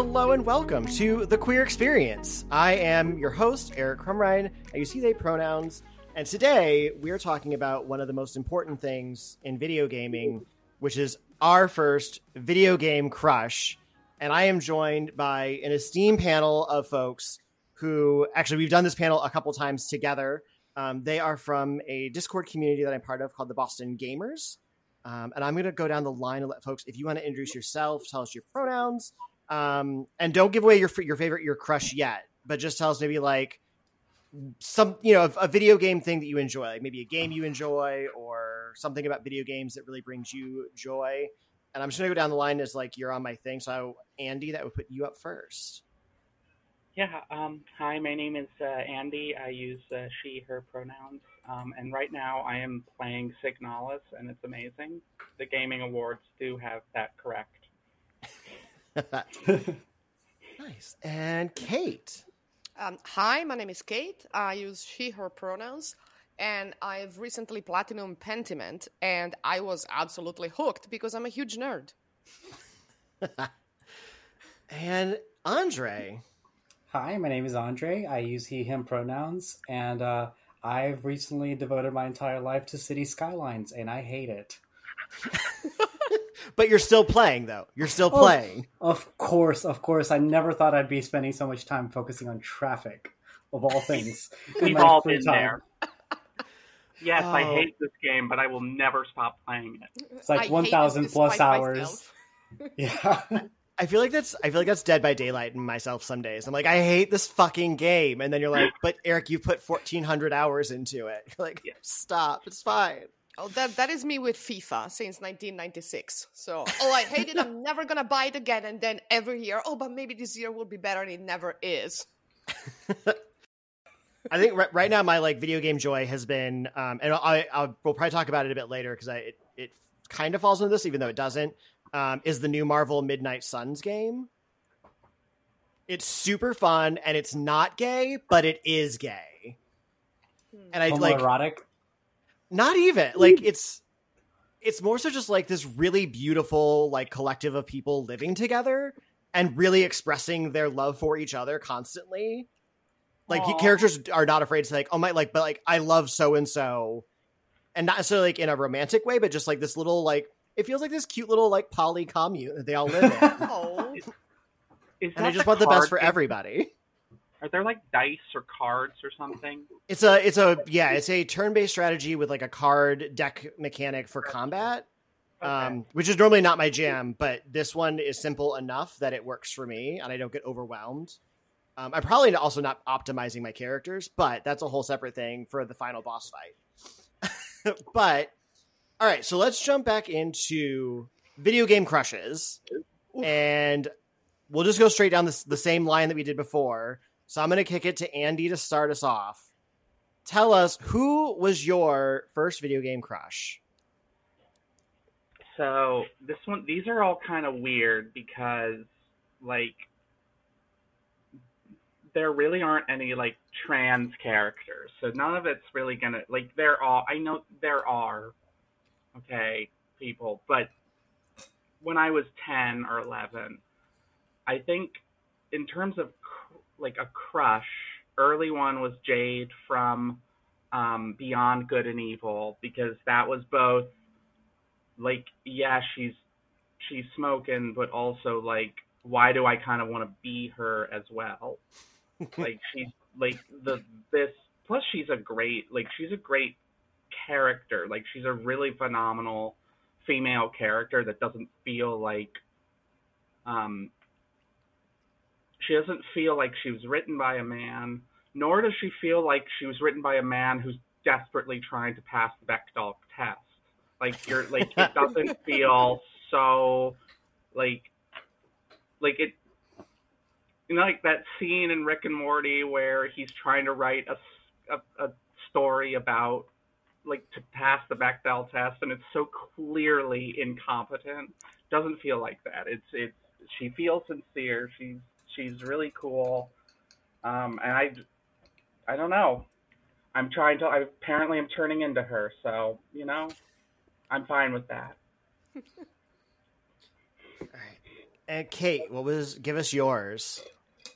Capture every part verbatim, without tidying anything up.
hello and welcome to The Queer Experience. I am your host, Eric Crumrine. I use he, they pronouns. And today we are talking about one of the most important things in video gaming, which is our first video game crush. And I am joined by an esteemed panel of folks who actually we've done this panel a couple times together. Um, they are from a Discord community that I'm part of called the Boston Gaymers. Um, and I'm going to go down the line and let folks, if you want to introduce yourself, tell us your pronouns, um, and don't give away your your favorite, your crush yet, but just tell us maybe like some, you know, a, a video game thing that you enjoy, like maybe a game you enjoy or something about video games that really brings you joy. And I'm just going to go down the line as like, you're on my thing. So I, Andy, that would put you up first. Yeah. Um, hi, my name is uh, Andy. I use uh, she, her pronouns. Um, and right now I am playing Signalis, and it's amazing. The Gaming Awards do have that correct. Nice. And Kate. Um, hi, my name is Kate. I use she, her pronouns. And I've recently platinumed Pentiment, and I was absolutely hooked because I'm a huge nerd. And Andre. Hi, my name is Andre. I use he, him pronouns, and uh, I've recently devoted my entire life to city skylines, and I hate it. But you're still playing, though. You're still oh, playing. Of course, of course. I never thought I'd be spending so much time focusing on traffic, of all things. We've all been there. Yes, oh. I hate this game, but I will never stop playing it. It's like one thousand plus hours. Yeah. I feel like that's I feel like that's Dead by Daylight in myself some days. I'm like, I hate this fucking game. And then you're like, but Eric, you put fourteen hundred hours into it. You're like, yeah. Stop. It's fine. Oh, that that is me with FIFA since nineteen ninety-six. So, oh, I hate it. I'm never going to buy it again. And then every year, oh, but maybe this year will be better. And it never is. I think right, right now my like video game joy has been, um, and I I'll, we'll probably talk about it a bit later because I it, it kind of falls into this, even though it doesn't. Um, is the new Marvel Midnight Suns game? It's super fun and it's not gay, but it is gay. And I like homoerotic. Not even like it's it's more so just like this really beautiful like collective of people living together and really expressing their love for each other constantly. Like aww. Characters are not afraid to say, like, oh my, like, but like, I love so and so, and not necessarily like in a romantic way, but just like this little like, it feels like this cute little like poly commune that they all live in. Oh. Is, is and I just the want the best for game? Everybody. Are there like dice or cards or something? It's a, it's a, yeah, it's a turn-based strategy with like a card deck mechanic for combat, okay. um, which is normally not my jam, but this one is simple enough that it works for me, and I don't get overwhelmed. Um, I'm probably also not optimizing my characters, but that's a whole separate thing for the final boss fight. But, all right, so let's jump back into video game crushes. Oof. And we'll just go straight down this, the same line that we did before. So I'm going to kick it to Andy to start us off. Tell us, who was your first video game crush? So this one, these are all kind of weird because, like, there really aren't any like trans characters. So none of it's really gonna like there are, I know there are, okay, people, but when I was ten or eleven, I think in terms of cr- like a crush, early one was Jade from um, Beyond Good and Evil, because that was both like, yeah, she's, she's smoking, but also like, why do I kind of want to be her as well? Like she's like the this plus she's a great like she's a great character. Like she's a really phenomenal female character that doesn't feel like um she doesn't feel like she was written by a man, nor does she feel like she was written by a man who's desperately trying to pass the Bechdel test. Like you're like it doesn't feel so like like it you know, like that scene in Rick and Morty where he's trying to write a, a, a story about, like, to pass the Bechdel test, and it's so clearly incompetent. Doesn't feel like that. It's it's she feels sincere. She's she's really cool, um, and I, I don't know. I'm trying to. I apparently I'm turning into her, so you know, I'm fine with that. All right. And Kate, what was give us yours?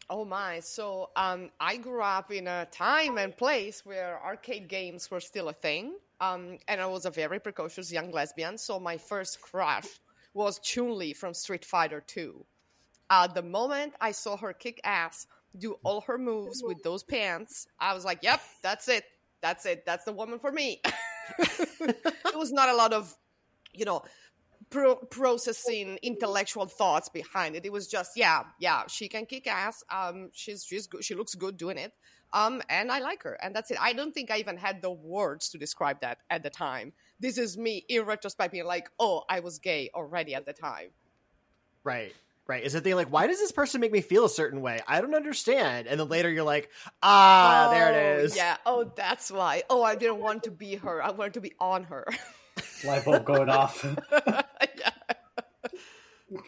Oh my! So um, I grew up in a time and place where arcade games were still a thing, um, and I was a very precocious young lesbian. So my first crush was Chun-Li from Street Fighter Two. Uh, the moment I saw her kick ass, do all her moves with those pants, I was like, "Yep, that's it, that's it, that's the woman for me." It was not a lot of, you know, pro- processing intellectual thoughts behind it. It was just, yeah, yeah, she can kick ass. Um, she's she's good. She looks good doing it. Um, and I like her, and that's it. I don't think I even had the words to describe that at the time. This is me in retrospect being like, "Oh, I was gay already at the time." Right. Right, is it thing like, why does this person make me feel a certain way? I don't understand. And then later you're like, ah, oh, there it is. Yeah, oh, that's why. Oh, I didn't want to be her. I wanted to be on her. Light bulb going off. Yeah.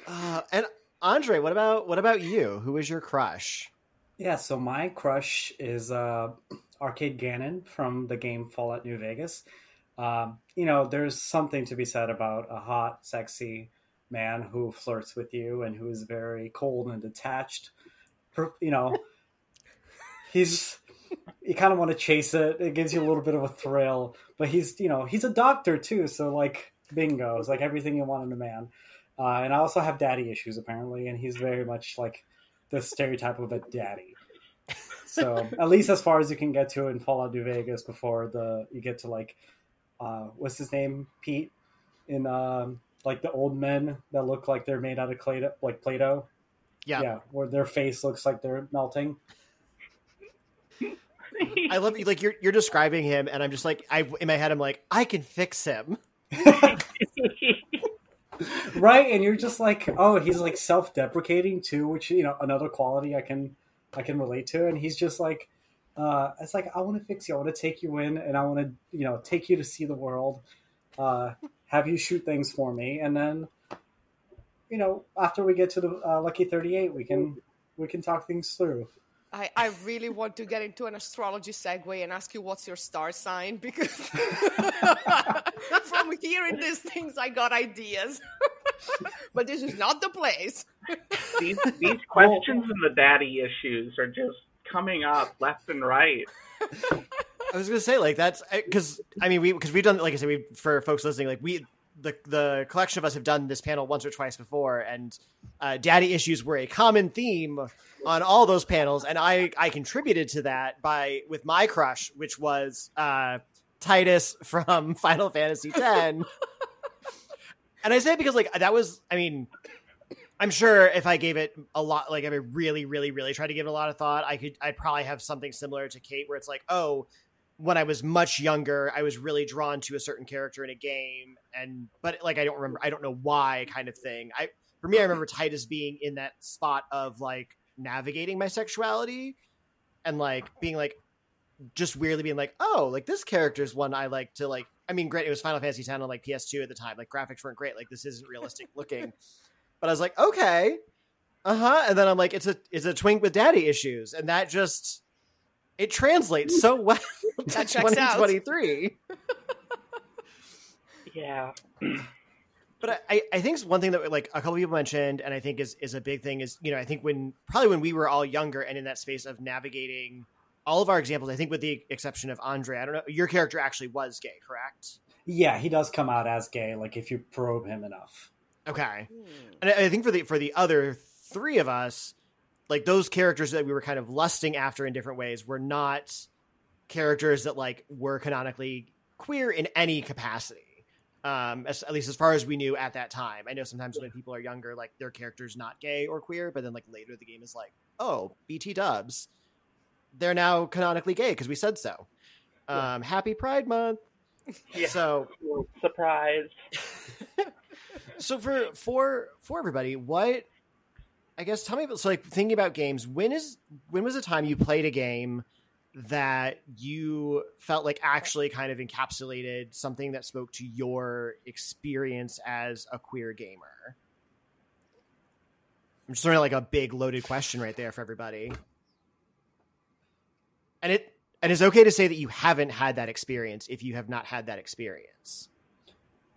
Uh, and Andre, what about what about you? Who is your crush? Yeah, so my crush is uh, Arcade Gannon from the game Fallout: New Vegas. Um, you know, there's something to be said about a hot, sexy man who flirts with you and who is very cold and detached. You know, he's, you kind of want to chase it. It gives you a little bit of a thrill, but he's, you know, he's a doctor too. So like, bingo, it's like everything you want in a man. Uh, and I also have daddy issues apparently. And he's very much like the stereotype of a daddy. So at least as far as you can get to in Fallout New Vegas before the, you get to like, uh, what's his name? Pete in, um, like the old men that look like they're made out of clay, like Play-Doh. Yeah. Yeah. Where their face looks like they're melting. I love you. Like you're, you're describing him. And I'm just like, I, in my head, I'm like, I can fix him. Right. And you're just like, oh, he's like self-deprecating too, which, you know, another quality I can, I can relate to. And he's just like, uh, it's like, I want to fix you. I want to take you in and I want to, you know, take you to see the world. Uh, have you shoot things for me, and then, you know, after we get to the uh, Lucky thirty-eight, we can we can talk things through. I, I really want to get into an astrology segue and ask you what's your star sign, because from hearing these things, I got ideas. But this is not the place. These, these questions and the daddy issues are just coming up left and right. I was going to say, like, that's because I mean, we because we've done, like I said, we for folks listening, like we the the collection of us have done this panel once or twice before. And uh, daddy issues were a common theme on all those panels. And I, I contributed to that by with my crush, which was uh, Tidus from Final Fantasy X. And I say it because, like, that was I mean, I'm sure if I gave it a lot, like if I really, really, really tried to give it a lot of thought, I could I'd probably have something similar to Kate where it's like, oh, when I was much younger, I was really drawn to a certain character in a game, and but like I don't remember, I don't know why, kind of thing. I for me, I remember Tidus being in that spot of like navigating my sexuality, and like being like, just weirdly being like, oh, like this character is one I like to like. I mean, great, it was Final Fantasy X on like P S two at the time. Like graphics weren't great. Like this isn't realistic looking, but I was like, okay, uh huh. And then I'm like, it's a it's a twink with daddy issues, and that just. It translates so well to twenty twenty-three. Yeah. But I, I think one thing that like a couple people mentioned, and I think is, is a big thing is, you know, I think when probably when we were all younger and in that space of navigating all of our examples, I think with the exception of Andre, I don't know, your character actually was gay, correct? Yeah, he does come out as gay, like if you probe him enough. Okay. Mm. And I think for the for the other three of us, like those characters that we were kind of lusting after in different ways were not characters that like were canonically queer in any capacity. Um, as, at least as far as we knew at that time. I know sometimes when people are younger, like their character's not gay or queer, but then like later the game is like, oh, B T dubs. They're now canonically gay. Cause we said so. Um, yeah. Happy Pride Month. Yeah. So surprise. So for, for, for everybody, what, I guess tell me about, so like thinking about games, when is, when was the time you played a game that you felt like actually kind of encapsulated something that spoke to your experience as a queer gamer? I'm just throwing like a big loaded question right there for everybody. And it, and it's okay to say that you haven't had that experience if you have not had that experience.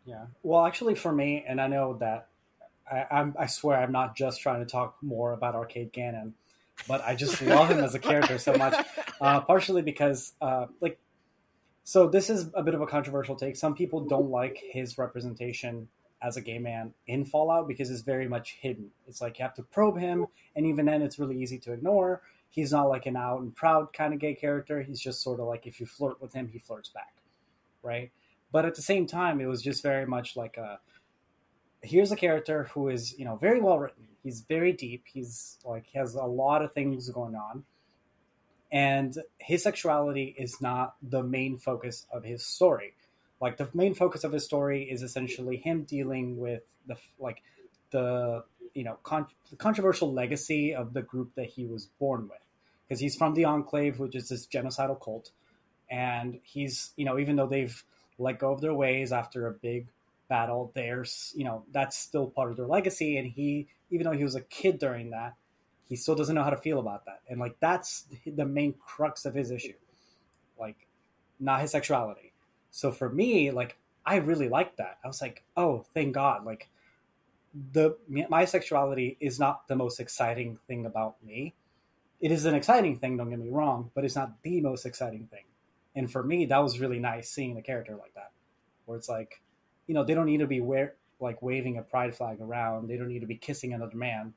Yeah. Well, actually for me, and I know that, I, I'm, I swear I'm not just trying to talk more about Arcade Gannon, but I just love him as a character so much. Uh, partially because, uh, like, so this is a bit of a controversial take. Some people don't like his representation as a gay man in Fallout because it's very much hidden. It's like you have to probe him, and even then it's really easy to ignore. He's not like an out and proud kind of gay character. He's just sort of like, if you flirt with him, he flirts back, right? But at the same time, it was just very much like a, here's a character who is, you know, very well written. He's very deep. He's like, he has a lot of things going on. And his sexuality is not the main focus of his story. Like, the main focus of his story is essentially him dealing with the, like, the, you know, con- controversial legacy of the group that he was born with. Because he's from the Enclave, which is this genocidal cult. And he's, you know, even though they've let go of their ways after a big battle, there's, you know, that's still part of their legacy. And he, even though he was a kid during that, he still doesn't know how to feel about that. And, like, that's the main crux of his issue. Like, not his sexuality. So for me, like, I really liked that. I was like, oh, thank God. Like, the my sexuality is not the most exciting thing about me. It is an exciting thing, don't get me wrong, but it's not the most exciting thing. And for me, that was really nice seeing a character like that, where it's like, you know, they don't need to be wear, like waving a pride flag around. They don't need to be kissing another man.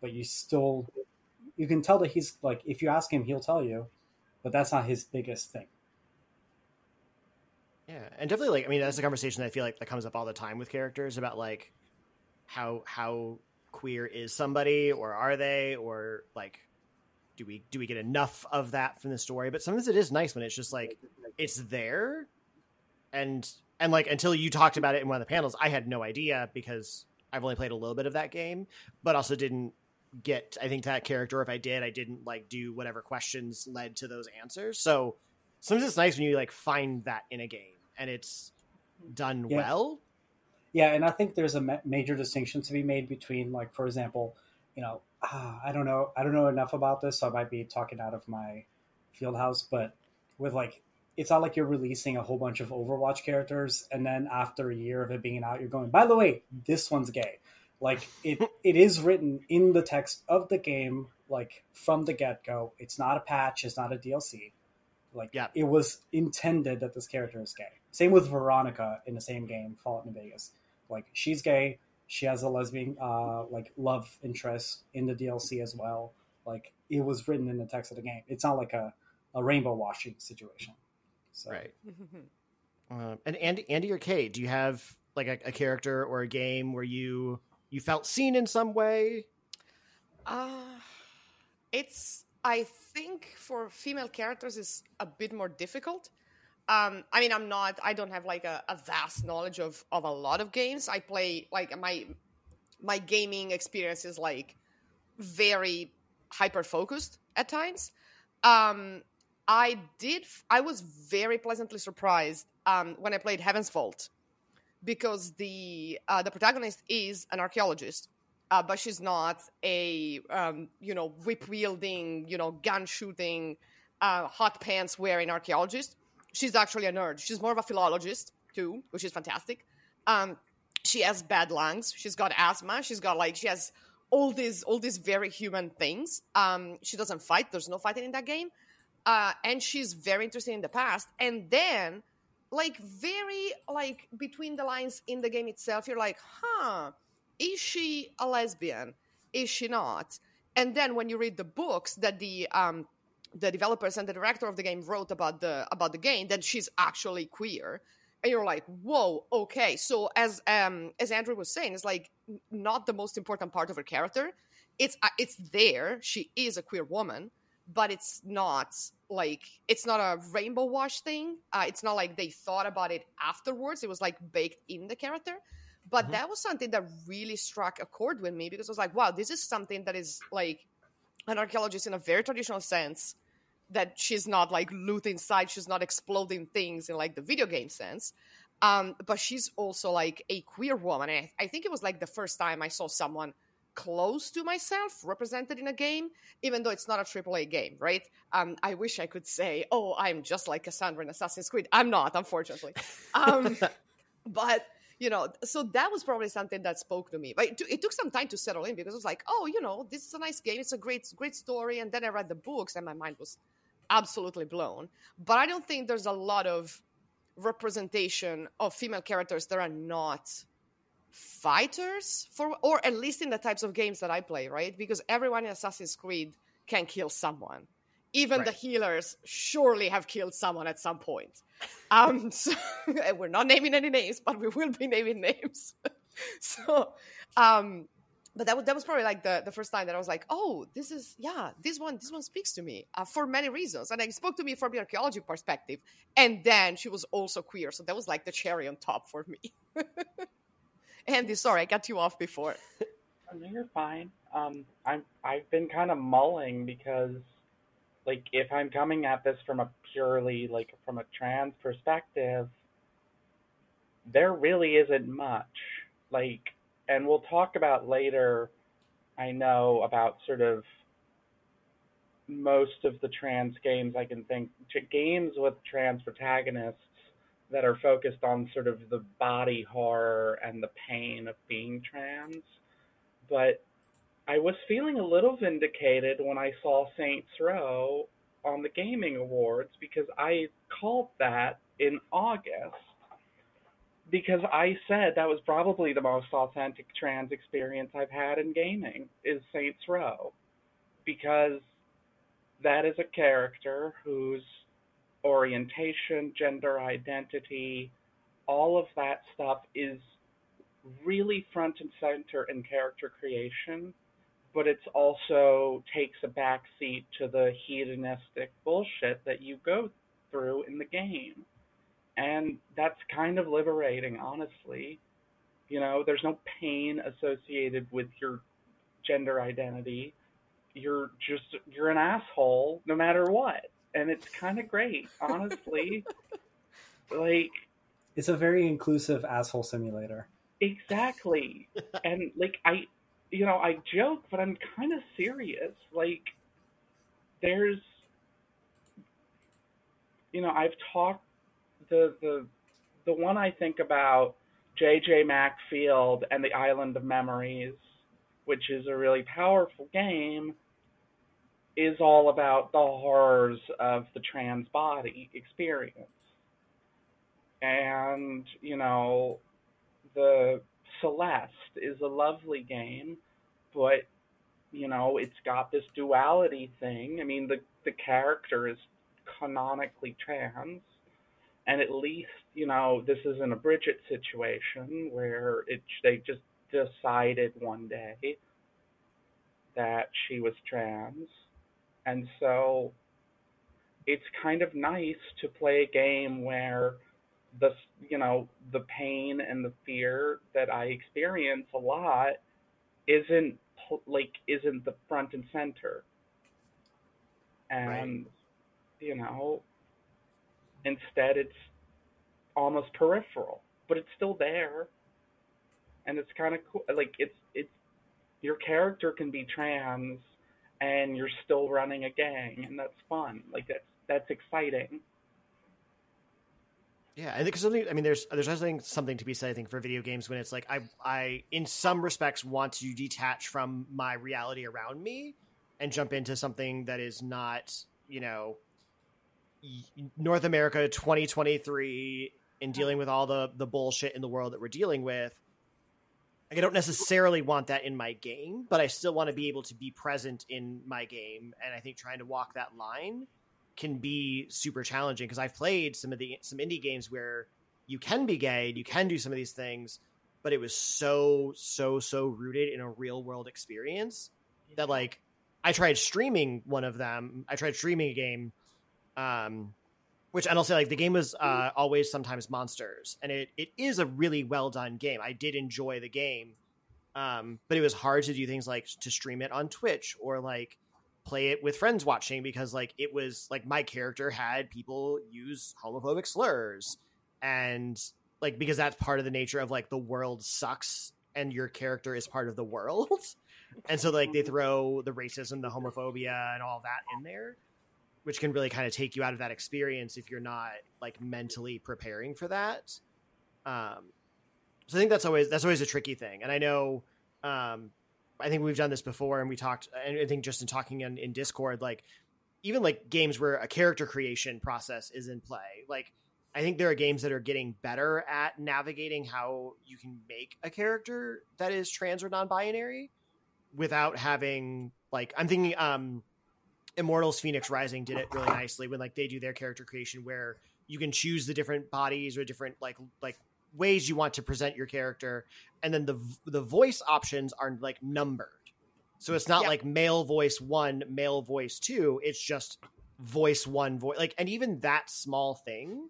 But you still, you can tell that he's like, if you ask him, he'll tell you, but that's not his biggest thing. Yeah. And definitely, like, I mean, that's a conversation that I feel like that comes up all the time with characters about, like, how, how queer is somebody, or are they, or like, do we, do we get enough of that from the story? But sometimes it is nice when it's just like, it's there. And, and like, until you talked about it in one of the panels, I had no idea, because I've only played a little bit of that game, but also didn't get, I think, that character. If I did, I didn't like do whatever questions led to those answers. So sometimes it's nice when you like find that in a game and it's done yeah. well. Yeah. And I think there's a ma- major distinction to be made between, like, for example, you know, ah, I don't know, I don't know enough about this, so I might be talking out of my field house, but with, like, it's not like you're releasing a whole bunch of Overwatch characters and then after a year of it being out, you're going, by the way, this one's gay. Like, it, it is written in the text of the game, like, from the get-go. It's not a patch. It's not a D L C. Like, yeah. It was intended that this character is gay. Same with Veronica in the same game, Fallout New Vegas. Like, she's gay. She has a lesbian, uh, like, love interest in the D L C as well. Like, it was written in the text of the game. It's not like a, a rainbow washing situation. So. Right. um, and Andy, Andy or Kay, do you have like a, a character or a game where you you felt seen in some way? Uh, it's I think for female characters is a bit more difficult. Um, I mean, I'm not. I don't have like a, a vast knowledge of, of a lot of games. I play like my my gaming experience is like very hyper focused at times. Um, I did. I was very pleasantly surprised um, when I played Heaven's Vault, because the uh, the protagonist is an archaeologist, uh, but she's not a um, you know whip wielding, you know gun shooting, uh, hot pants wearing archaeologist. She's actually a nerd. She's more of a philologist too, which is fantastic. Um, she has bad lungs. She's got asthma. She's got like she has all these all these very human things. Um, she doesn't fight. There's no fighting in that game. Uh, and she's very interested in the past. And then, like, very, like, between the lines in the game itself, you're like, huh, is she a lesbian? Is she not? And then when you read the books that the um, the developers and the director of the game wrote about the about the game, then she's actually queer. And you're like, whoa, okay. So as um, as Andrew was saying, it's, like, not the most important part of her character. It's uh, it's there. She is a queer woman. But it's not like it's not a rainbow wash thing. Uh, it's not like they thought about it afterwards. It was like baked in the character. But mm-hmm. that was something that really struck a chord with me, because I was like, wow, this is something that is like an archaeologist in a very traditional sense, that she's not like looting sites, she's not exploding things in like the video game sense. Um, but she's also like a queer woman. And I, I think it was like the first time I saw someone close to myself represented in a game, even though it's not a triple A game, right? Um, I wish I could say, oh, I'm just like Cassandra in Assassin's Creed. I'm not, unfortunately. Um, but you know, so that was probably something that spoke to me. But it, t- it took some time to settle in because I was like, oh, you know, this is a nice game. It's a great, great story. And then I read the books and my mind was absolutely blown. But I don't think there's a lot of representation of female characters that are not fighters, for, or at least in the types of games that I play, right? Because everyone in Assassin's Creed can kill someone. Even right. the healers surely have killed someone at some point. Um, so, and we're not naming any names, but we will be naming names. so, um, but that was, that was probably like the, the first time that I was like, oh, this is, yeah, this one, this one speaks to me uh, for many reasons. And it spoke to me from the archaeology perspective. And then she was also queer. So that was like the cherry on top for me. Andy, sorry, I got you off before. No, you're fine. Um, I'm, I've been kind of mulling because, like, if I'm coming at this from a purely, like, from a trans perspective, there really isn't much. Like, and we'll talk about later, I know, about sort of most of the trans games I can think, games with trans protagonists that are focused on sort of the body horror and the pain of being trans. But I was feeling a little vindicated when I saw Saints Row on the Gaming Awards because I called that in August because I said that was probably the most authentic trans experience I've had in gaming is Saints Row, because that is a character whose orientation, gender identity, all of that stuff is really front and center in character creation. But it's also takes a backseat to the hedonistic bullshit that you go through in the game. And that's kind of liberating, honestly. You know, there's no pain associated with your gender identity. You're just, you're an asshole no matter what. And it's kind of great, honestly. Like, it's a very inclusive asshole simulator. Exactly. And, like, I... You know, I joke, but I'm kind of serious. Like, there's, you know, I've talked, the the the one I think about, J. J. Macfield and the Island of Memories, which is a really powerful game, is all about the horrors of the trans body experience. And, you know, the Celeste is a lovely game, but, you know, it's got this duality thing. I mean, the, the character is canonically trans, and at least, you know, this isn't a Bridget situation where it they just decided one day that she was trans. And so it's kind of nice to play a game where the, you know, the pain and the fear that I experience a lot isn't like isn't the front and center, and right. you know, instead it's almost peripheral, but it's still there, and it's kind of cool. Like, it's it's your character can be trans, and you're still running a gang, and that's fun. Like, that's that's exciting. Yeah, I think something. I mean, there's there's something something to be said, I think, for video games when it's like I I in some respects want to detach from my reality around me and jump into something that is not, you know, North America twenty twenty-three and dealing with all the the bullshit in the world that we're dealing with. Like, I don't necessarily want that in my game, but I still want to be able to be present in my game, and I think trying to walk that line can be super challenging because I've played some of the some indie games where you can be gay, you can do some of these things, but it was so, so, so rooted in a real world experience that, like, I tried streaming one of them. I tried streaming a game, um, which, and I'll say, like, the game was uh, Always Sometimes Monsters, and it it is a really well done game. I did enjoy the game, um, but it was hard to do things like to stream it on Twitch or, like, play it with friends watching because, like, it was like my character had people use homophobic slurs, and, like, because that's part of the nature of, like, the world sucks and your character is part of the world. And so, like, they throw the racism, the homophobia and all that in there, which can really kind of take you out of that experience if you're not, like, mentally preparing for that. Um, So I think that's always that's always a tricky thing. And I know, um, I think we've done this before, and we talked, and I think just in talking in, in Discord, like even like games where a character creation process is in play, like I think there are games that are getting better at navigating how you can make a character that is trans or non-binary without having, like, I'm thinking um, Immortals Phoenix Rising did it really nicely when like they do their character creation where you can choose the different bodies or different like like ways you want to present your character. And then the the voice options are like numbered. So it's not yeah. like male voice one, male voice two. It's just voice one, voice like, and even that small thing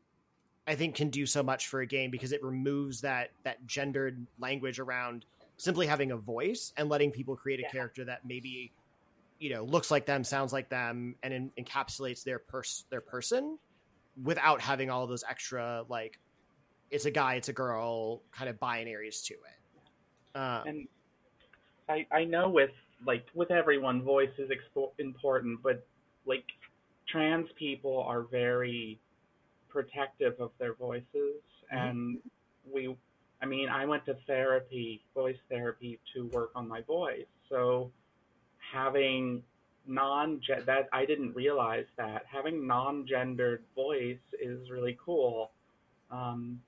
I think can do so much for a game because it removes that, that gendered language around simply having a voice and letting people create a yeah. character that maybe, you know, looks like them, sounds like them, and in, encapsulates their pers- their person without having all of those extra, like, it's a guy, it's a girl kind of binaries to it. Um, and I, I know with, like, with everyone, voice is expo- important, but, like, trans people are very protective of their voices, mm-hmm. and we I mean I went to therapy voice therapy to work on my voice, so having non that I didn't realize that having non-gendered voice is really cool, um,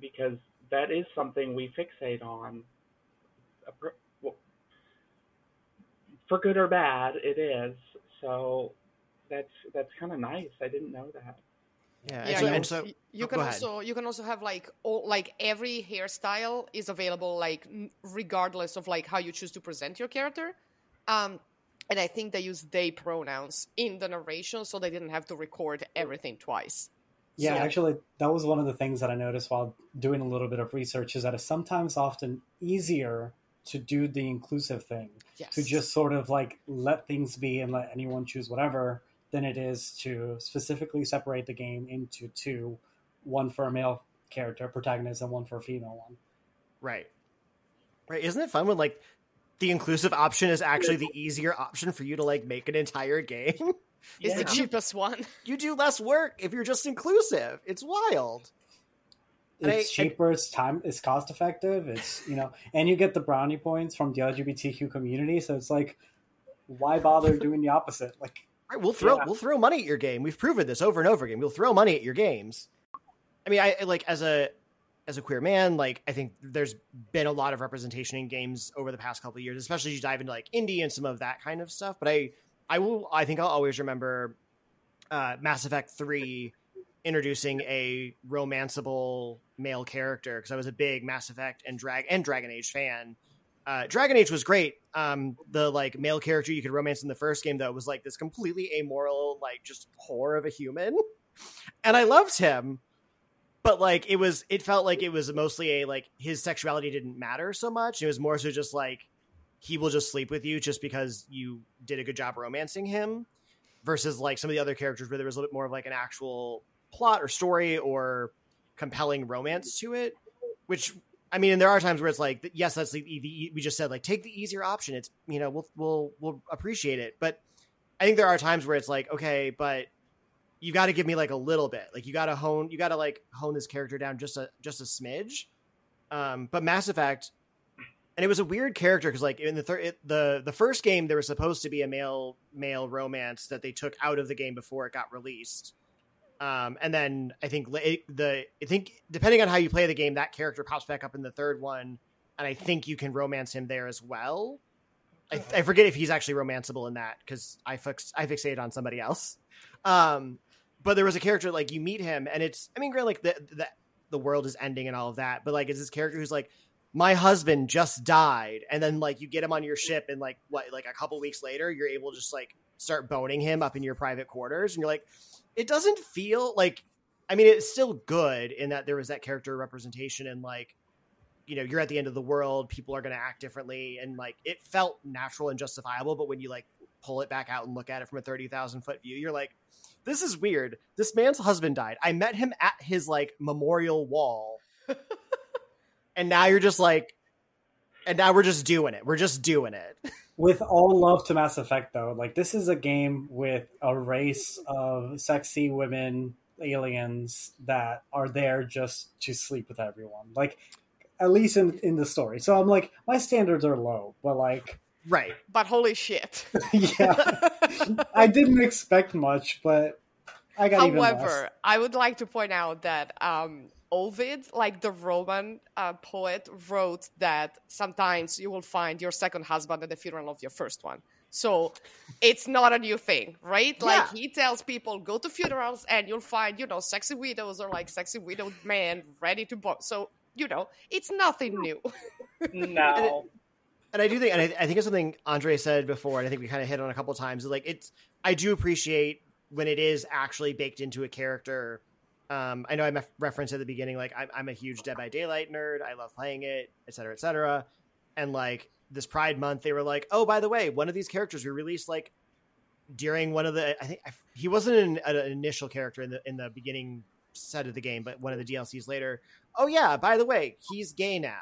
because that is something we fixate on for good or bad. It is, so that's that's kind of nice. I didn't know that. Yeah, yeah, so, you, so, you can also ahead. you can also have like all, like every hairstyle is available, like regardless of like how you choose to present your character, um, and I think they use they pronouns in the narration so they didn't have to record everything twice. Yeah, so, actually, that was one of the things that I noticed while doing a little bit of research is that it's sometimes often easier to do the inclusive thing, yes. to just sort of like let things be and let anyone choose whatever, than it is to specifically separate the game into two, one for a male character protagonist and one for a female one. Right. Right. Isn't it fun when like the inclusive option is actually the easier option for you to like make an entire game? Yeah. It's the cheapest one. You do less work if you're just inclusive. It's wild. And it's I, cheaper. I, it's time. It's cost effective. It's, you know, and you get the brownie points from the L G B T Q community. So it's like, why bother doing the opposite? Like, Right, we'll throw yeah. we'll throw money at your game. We've proven this over and over again. We'll throw money at your games. I mean, I like as a as a queer man, like I think there's been a lot of representation in games over the past couple of years, especially as you dive into like indie and some of that kind of stuff. But I I will I think I'll always remember uh, Mass Effect three introducing a romanceable male character because I was a big Mass Effect and drag and Dragon Age fan. Uh, Dragon Age was great. Um, the like male character you could romance in the first game though was like this completely amoral, like just whore of a human, and I loved him. But like it was, it felt like it was mostly a like his sexuality didn't matter so much. It was more so just like he will just sleep with you just because you did a good job romancing him, versus like some of the other characters where there was a little bit more of like an actual plot or story or compelling romance to it, which. I mean, and there are times where it's like, yes, that's the, the we just said, like, take the easier option. It's, you know, we'll we'll we'll appreciate it. But I think there are times where it's like, okay, but you got to give me like a little bit, like you got to hone, you got to like hone this character down just a just a smidge. Um, but Mass Effect, and it was a weird character because like in the thir- it, the the first game, there was supposed to be a male male romance that they took out of the game before it got released. Um, and then I think the I think depending on how you play the game, that character pops back up in the third one, and I think you can romance him there as well. I, I forget if he's actually romanceable in that because I fix I fixated on somebody else. Um, but there was a character like you meet him, and it's I mean, granted, like the, the the world is ending and all of that, but like it's this character who's like, my husband just died, and then like you get him on your ship, and like what like a couple weeks later, you're able to just like start boning him up in your private quarters, and you're like. It doesn't feel like, I mean, it's still good in that there was that character representation and like, you know, you're at the end of the world, people are going to act differently. And like, it felt natural and justifiable. But when you like pull it back out and look at it from a thirty thousand foot view, you're like, this is weird. This man's husband died. I met him at his like memorial wall. And now you're just like, and now we're just doing it. We're just doing it. With all love to Mass Effect, though, like this is a game with a race of sexy women aliens that are there just to sleep with everyone. Like, at least in in the story. So I'm like, my standards are low, but like, right? But holy shit! Yeah, I didn't expect much, but I got. However, even less. I would like to point out that um, Ovid, like the Roman uh, poet, wrote that sometimes you will find your second husband at the funeral of your first one. So it's not a new thing, right? Like yeah. He tells people, go to funerals and you'll find, you know, sexy widows or like sexy widowed men ready to bond. So, you know, it's nothing new. No. And I do think, and I, I think it's something Andre said before, and I think we kind of hit on a couple of times, like it's, I do appreciate when it is actually baked into a character. Um, I know I referenced at the beginning, like I'm, I'm a huge Dead by Daylight nerd. I love playing it, et cetera, et cetera. And like, this Pride Month, they were like, oh, by the way, one of these characters we released like during one of the, I think I, he wasn't an, an initial character in the in the beginning set of the game, but one of the D L Cs later. Oh yeah, by the way, he's gay now.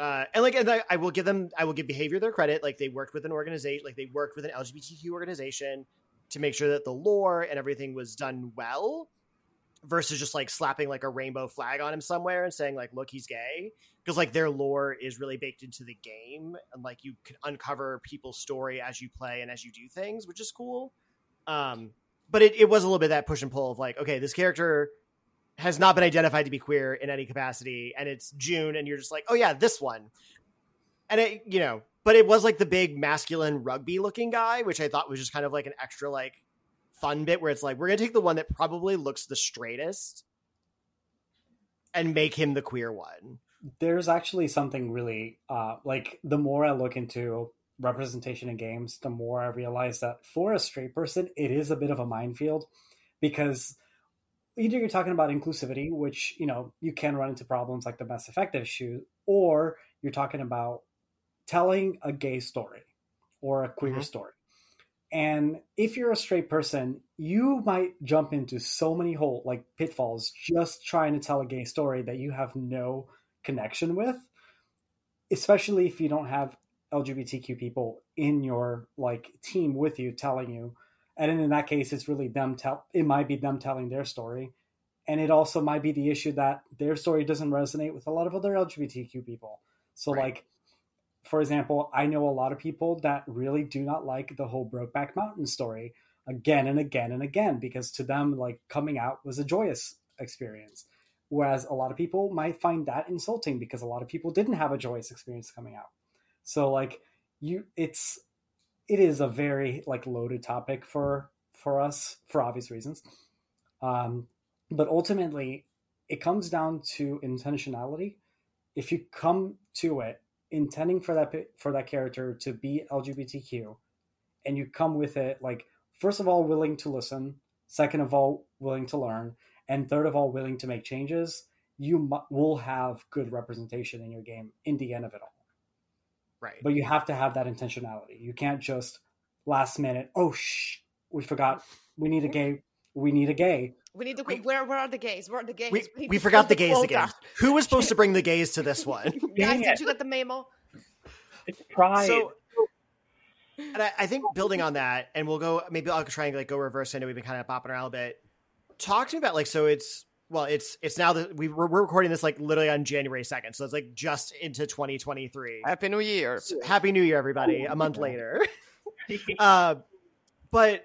Uh, and like, and I, I will give them, I will give behavior their credit. Like they worked with an organization, like they worked with an L G B T Q organization to make sure that the lore and everything was done well, versus just like slapping like a rainbow flag on him somewhere and saying like, look, he's gay. Because like their lore is really baked into the game. And like you can uncover people's story as you play and as you do things, which is cool. Um, but it, it was a little bit that push and pull of like, okay, this character has not been identified to be queer in any capacity. And it's June and you're just like, oh yeah, this one. And it, you know, but it was like the big masculine rugby looking guy, which I thought was just kind of like an extra like, fun bit where it's like, we're gonna take the one that probably looks the straightest and make him the queer one. There's actually something really uh like the more I look into representation in games, the more I realize that for a straight person it is a bit of a minefield, because either you're talking about inclusivity, which you know you can run into problems like the Mass Effect issue, or you're talking about telling a gay story or a queer mm-hmm. story. And if you're a straight person, you might jump into so many whole like pitfalls just trying to tell a gay story that you have no connection with, especially if you don't have L G B T Q people in your like team with you telling you. And then in that case, it's really them tell. It might be them telling their story, and it also might be the issue that their story doesn't resonate with a lot of other L G B T Q people. So right. like. For example, I know a lot of people that really do not like the whole Brokeback Mountain story again and again and again, because to them, like coming out was a joyous experience. Whereas a lot of people might find that insulting because a lot of people didn't have a joyous experience coming out. So like you, it's, it is a very like loaded topic for, for us for obvious reasons. Um, but ultimately it comes down to intentionality. If you come to it intending for that for that character to be L G B T Q, and you come with it like first of all willing to listen, second of all willing to learn, and third of all willing to make changes, you mu- will have good representation in your game in the end of it all. Right. But you have to have that intentionality. You can't just last minute, oh shh, we forgot we need a gay we need a gay. We need to we, where where are the gays? Where are the gays? We, we, we forgot the gays again. Who was supposed to bring the gays to this one? Guys, did you get the memo? It's pride. So, and I, I think building on that, and we'll go. Maybe I'll try and like go reverse. I know we've been kind of bopping around a bit. Talk to me about like so. It's well. It's it's now that we we're, we're recording this like literally on January second. So it's like just into twenty twenty-three. Happy New Year! So, Happy New Year, everybody! A month later, uh, but.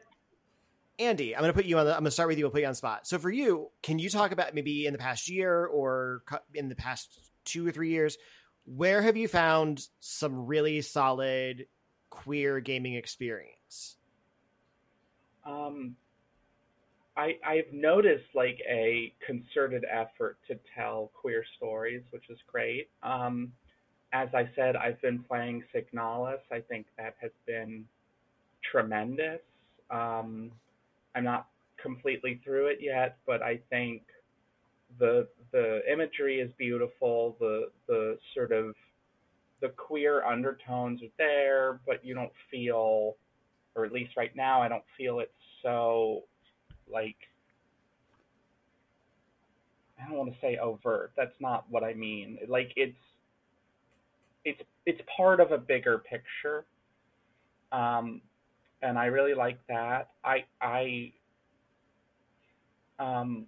Andy, I'm going to put you on the, I'm going to start with you. I'll put you on the spot. So for you, can you talk about maybe in the past year or in the past two or three years, where have you found some really solid queer gaming experience? Um, I, I've noticed like a concerted effort to tell queer stories, which is great. Um, as I said, I've been playing Signalis. I think that has been tremendous. Um, I'm not completely through it yet, but I think the the imagery is beautiful. The the sort of the queer undertones are there, but you don't feel, or at least right now, I don't feel it's so like I don't want to say overt. That's not what I mean. Like it's it's it's part of a bigger picture. Um. And I really like that. I I um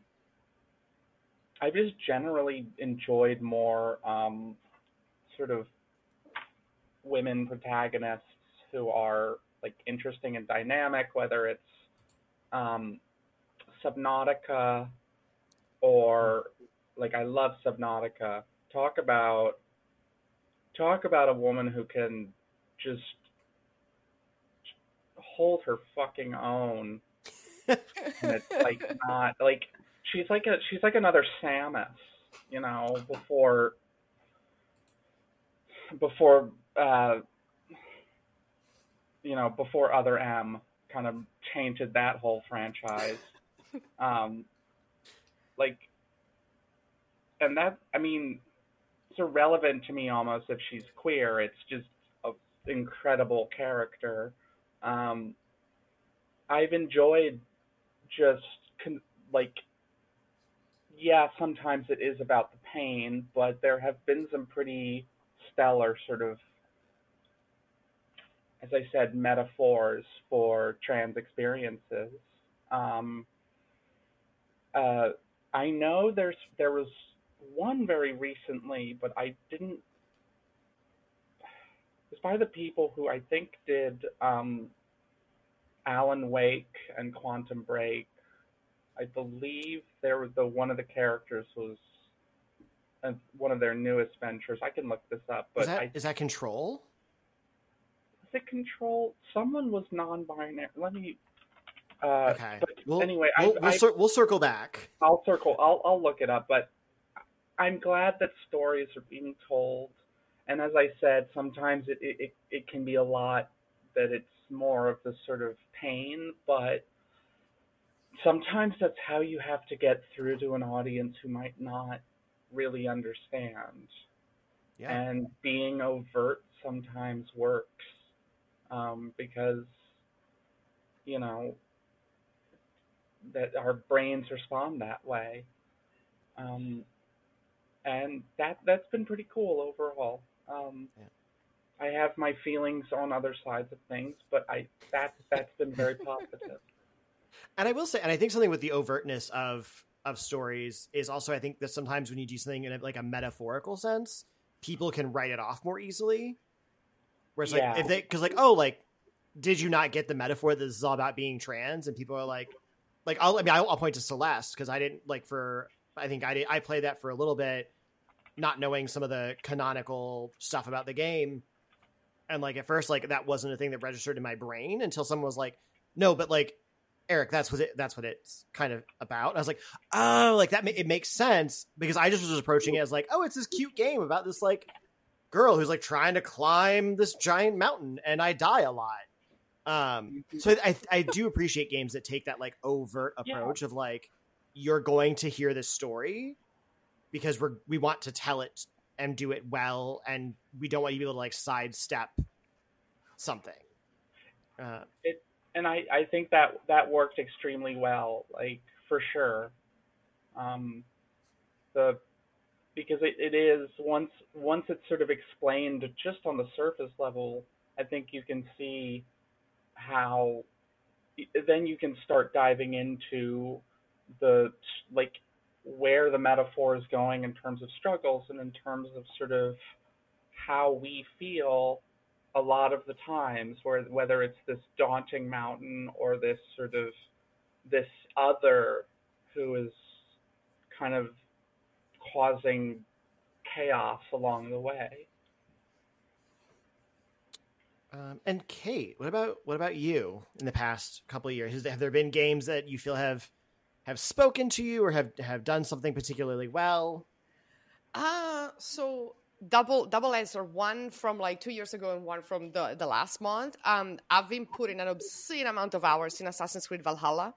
I've just generally enjoyed more um, sort of women protagonists who are like interesting and dynamic, whether it's um, Subnautica or like I love Subnautica. Talk about talk about a woman who can just hold her fucking own. And it's like not like she's like a she's like another Samus, you know, before before uh you know, before Other M kind of tainted that whole franchise. Um like and that I mean it's irrelevant to me almost if she's queer. It's just an incredible character. Um I've enjoyed just con- like yeah, sometimes it is about the pain, but there have been some pretty stellar sort of, as I said, metaphors for trans experiences. Um, uh, I know there's there was one very recently, but I didn't. It was by the people who I think did um, Alan Wake and Quantum Break. I believe there was the one of the characters was uh, one of their newest ventures. I can look this up, but is that, I, is that Control? Is it Control? Someone was non-binary. Let me. Uh, okay. But we'll, anyway, we'll I, we'll, I, cir- we'll circle back. I'll circle. I'll I'll look it up. But I'm glad that stories are being told, and as I said, sometimes it it, it, it can be a lot that it's more of the sort of pain, but. Sometimes that's how you have to get through to an audience who might not really understand. Yeah. And being overt sometimes works um, because, you know, that our brains respond that way. Um, and that, that's been pretty cool overall. Um, yeah. I have my feelings on other sides of things, but I that, that's been very positive. And I will say, and I think something with the overtness of of stories is also, I think that sometimes when you do something in a, like a metaphorical sense, people can write it off more easily. Whereas yeah. like if they, because like oh like, did you not get the metaphor that this is all about being trans? And people are like, like I'll, I mean I'll, I'll point to Celeste because I didn't like for I think I did I played that for a little bit, not knowing some of the canonical stuff about the game, and like at first like that wasn't a thing that registered in my brain until someone was like, no, but like. Eric, that's what it, that's what it's kind of about. And I was like, oh, like that, ma- it makes sense because I just was approaching it as like, oh, it's this cute game about this like girl who's like trying to climb this giant mountain and I die a lot. Um, so I, I do appreciate games that take that like overt approach yeah. of like, you're going to hear this story because we're, we want to tell it and do it well. And we don't want you to be able to like sidestep something. Uh, it, And I, I think that that worked extremely well, like for sure. Um, the because it, it is once once it's sort of explained just on the surface level, I think you can see how then you can start diving into the like where the metaphor is going in terms of struggles and in terms of sort of how we feel. A lot of the times where whether it's this daunting mountain or this sort of this other who is kind of causing chaos along the way. Um, and Kate, what about, what about you in the past couple of years? Has, have there been games that you feel have, have spoken to you or have, have done something particularly well? Uh, so, Double double answer, one from like two years ago and one from the, the last month. Um, I've been putting an obscene amount of hours in Assassin's Creed Valhalla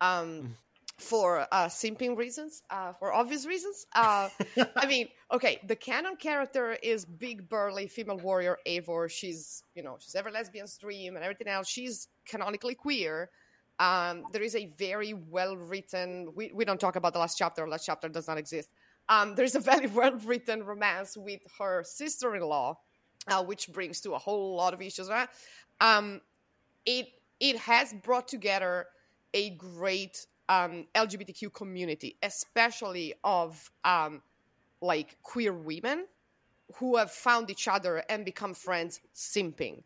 um, for uh, simping reasons, uh, for obvious reasons. Uh, I mean, okay, the canon character is big, burly, female warrior, Eivor. She's, you know, she's every lesbian's dream and everything else. She's canonically queer. Um, there is a very well-written, we, we don't talk about the last chapter. Last chapter does not exist. Um, there's a very well-written romance with her sister-in-law, uh, which brings to a whole lot of issues. Right? Um, it it has brought together a great um, L G B T Q community, especially of um, like queer women who have found each other and become friends simping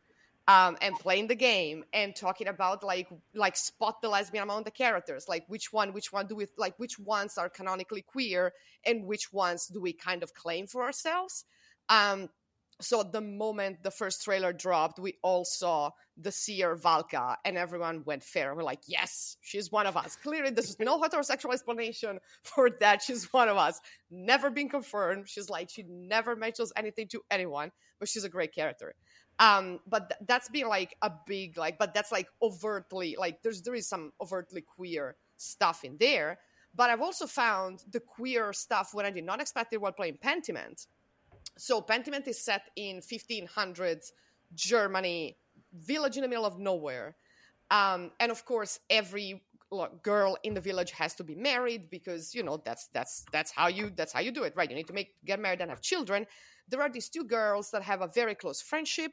um, and playing the game and talking about like like spot the lesbian among the characters, like which one which one do we like which ones are canonically queer and which ones do we kind of claim for ourselves. Um, so the moment the first trailer dropped, we all saw the seer Valka and everyone went fair. We're like, yes, she's one of us. Clearly, there's no heterosexual explanation for that. She's one of us. Never been confirmed. She's like, she never mentions anything to anyone, but she's a great character. Um, but th- that's been like a big, like, but that's like overtly, like there's, there is some overtly queer stuff in there. But I've also found the queer stuff when I did not expect it while playing Pentiment. So Pentiment is set in fifteen hundreds Germany, village in the middle of nowhere. Um, and of course, every look, girl in the village has to be married because, you know, that's that's that's how you that's how you do it, right? You need to make get married and have children. There are these two girls that have a very close friendship.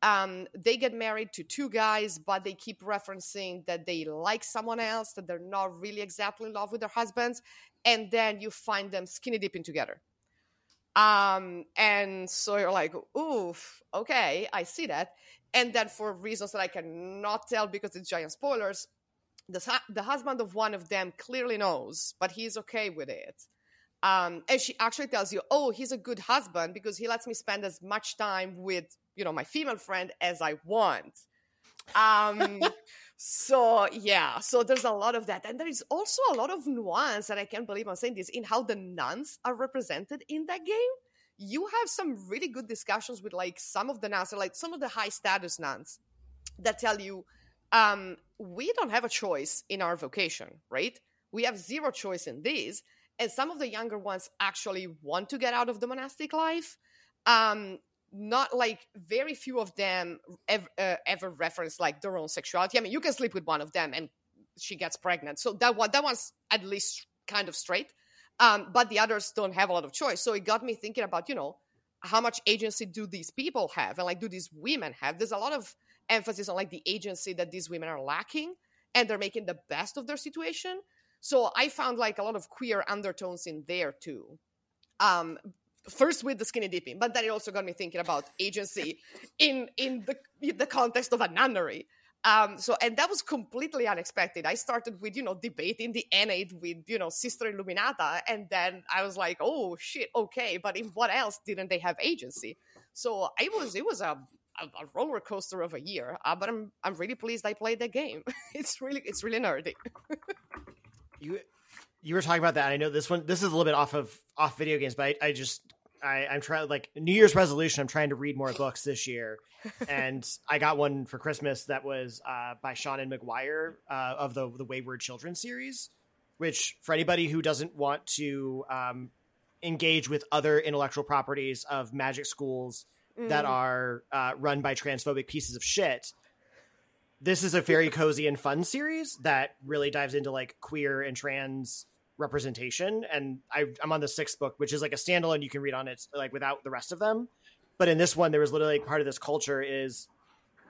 Um, they get married to two guys, but they keep referencing that they like someone else, that they're not really exactly in love with their husbands. And then you find them skinny dipping together. Um, and so you're like, oof, okay, I see that. And then for reasons that I cannot tell because it's giant spoilers, the, hu- the husband of one of them clearly knows, but he's okay with it. Um, and she actually tells you, oh, he's a good husband because he lets me spend as much time with, you know, my female friend as I want. Um, so yeah, so there's a lot of that. And there is also a lot of nuance, and I can't believe I'm saying this, in how the nuns are represented in that game. You have some really good discussions with like some of the nuns, or like some of the high status nuns that tell you, um, we don't have a choice in our vocation, right? We have zero choice in this. And some of the younger ones actually want to get out of the monastic life. Um, Not like very few of them ever, uh, ever reference like their own sexuality. I mean, you can sleep with one of them and she gets pregnant. So that one, that one's at least kind of straight. Um, but the others don't have a lot of choice. So it got me thinking about, you know, how much agency do these people have? And like, do these women have? There's a lot of emphasis on like the agency that these women are lacking, and they're making the best of their situation. So I found like a lot of queer undertones in there too. Um, First with the skinny dipping, but then it also got me thinking about agency in in the in the context of a nunnery. Um, so and that was completely unexpected. I started with, you know, debating the Aeneid with, you know, Sister Illuminata, and then I was like, oh shit, okay, but in what else didn't they have agency? So I was it was a, a, a roller coaster of a year. Uh, but I'm I'm really pleased I played that game. It's really it's really nerdy. you you were talking about that. I know this one. This is a little bit off of off video games, but I, I just. I, I'm trying, like, New Year's resolution. I'm trying to read more books this year, and I got one for Christmas that was uh, by Shannon McGuire uh, of the the Wayward Children series. Which, for anybody who doesn't want to um, engage with other intellectual properties of magic schools mm. that are uh, run by transphobic pieces of shit, this is a very cozy and fun series that really dives into like queer and trans representation, and I, I'm on the sixth book, which is like a standalone. You can read on it like without the rest of them, but in this one there was literally like, part of this culture is,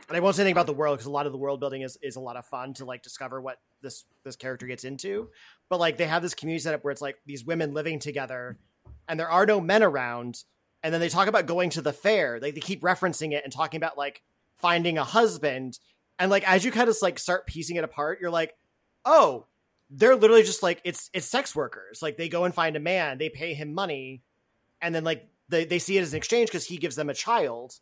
and I won't say anything about the world because a lot of the world building is is a lot of fun to like discover what this this character gets into, but like they have this community set up where it's like these women living together and there are no men around, and then they talk about going to the fair, like they keep referencing it and talking about like finding a husband, and like as you kind of like start piecing it apart, you're like, oh, they're literally just like, it's it's sex workers. Like they go and find a man, they pay him money, and then like they, they see it as an exchange because he gives them a child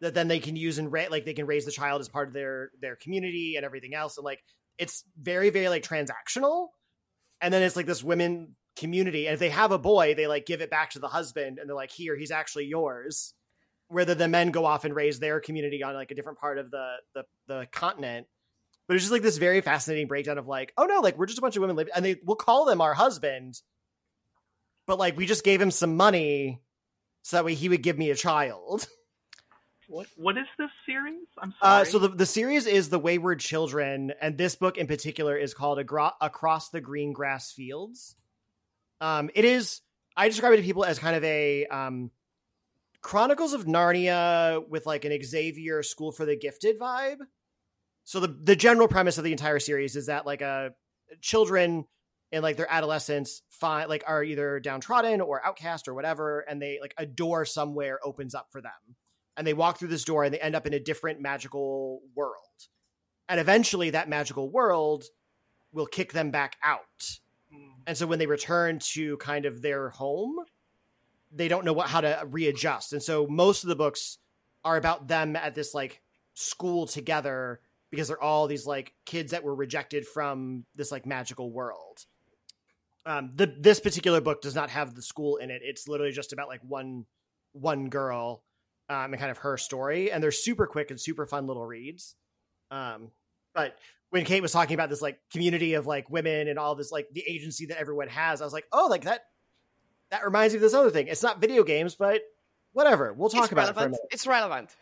that then they can use and ra- like they can raise the child as part of their their community and everything else. And like it's very very like transactional. And then it's like this women community, and if they have a boy, they like give it back to the husband, and they're like, here, he's actually yours. Whether the men go off and raise their community on like a different part of the the, the continent. But it's just like this very fascinating breakdown of like, oh no, like we're just a bunch of women living, and they we'll call them our husband, but like we just gave him some money so that way he would give me a child. What what is this series? I'm sorry. Uh, so the the series is The Wayward Children, and this book in particular is called Agro- Across the Green Grass Fields. Um, it is I describe it to people as kind of a um, Chronicles of Narnia with like an Xavier School for the Gifted vibe. So the, the general premise of the entire series is that like a children and like their adolescence find like are either downtrodden or outcast or whatever. And they like a door somewhere opens up for them and they walk through this door and they end up in a different magical world. And eventually that magical world will kick them back out. Mm. And so when they return to kind of their home, they don't know what, how to readjust. And so most of the books are about them at this like school together because they're all these like kids that were rejected from this like magical world. Um, the, this particular book does not have the school in it. It's literally just about like one, one girl um, and kind of her story. And they're super quick and super fun little reads. Um, but when Kate was talking about this like community of like women and all this, like the agency that everyone has, I was like, oh, like that, that reminds me of this other thing. It's not video games, but whatever. We'll talk it's about relevant. It for a minute. It's relevant.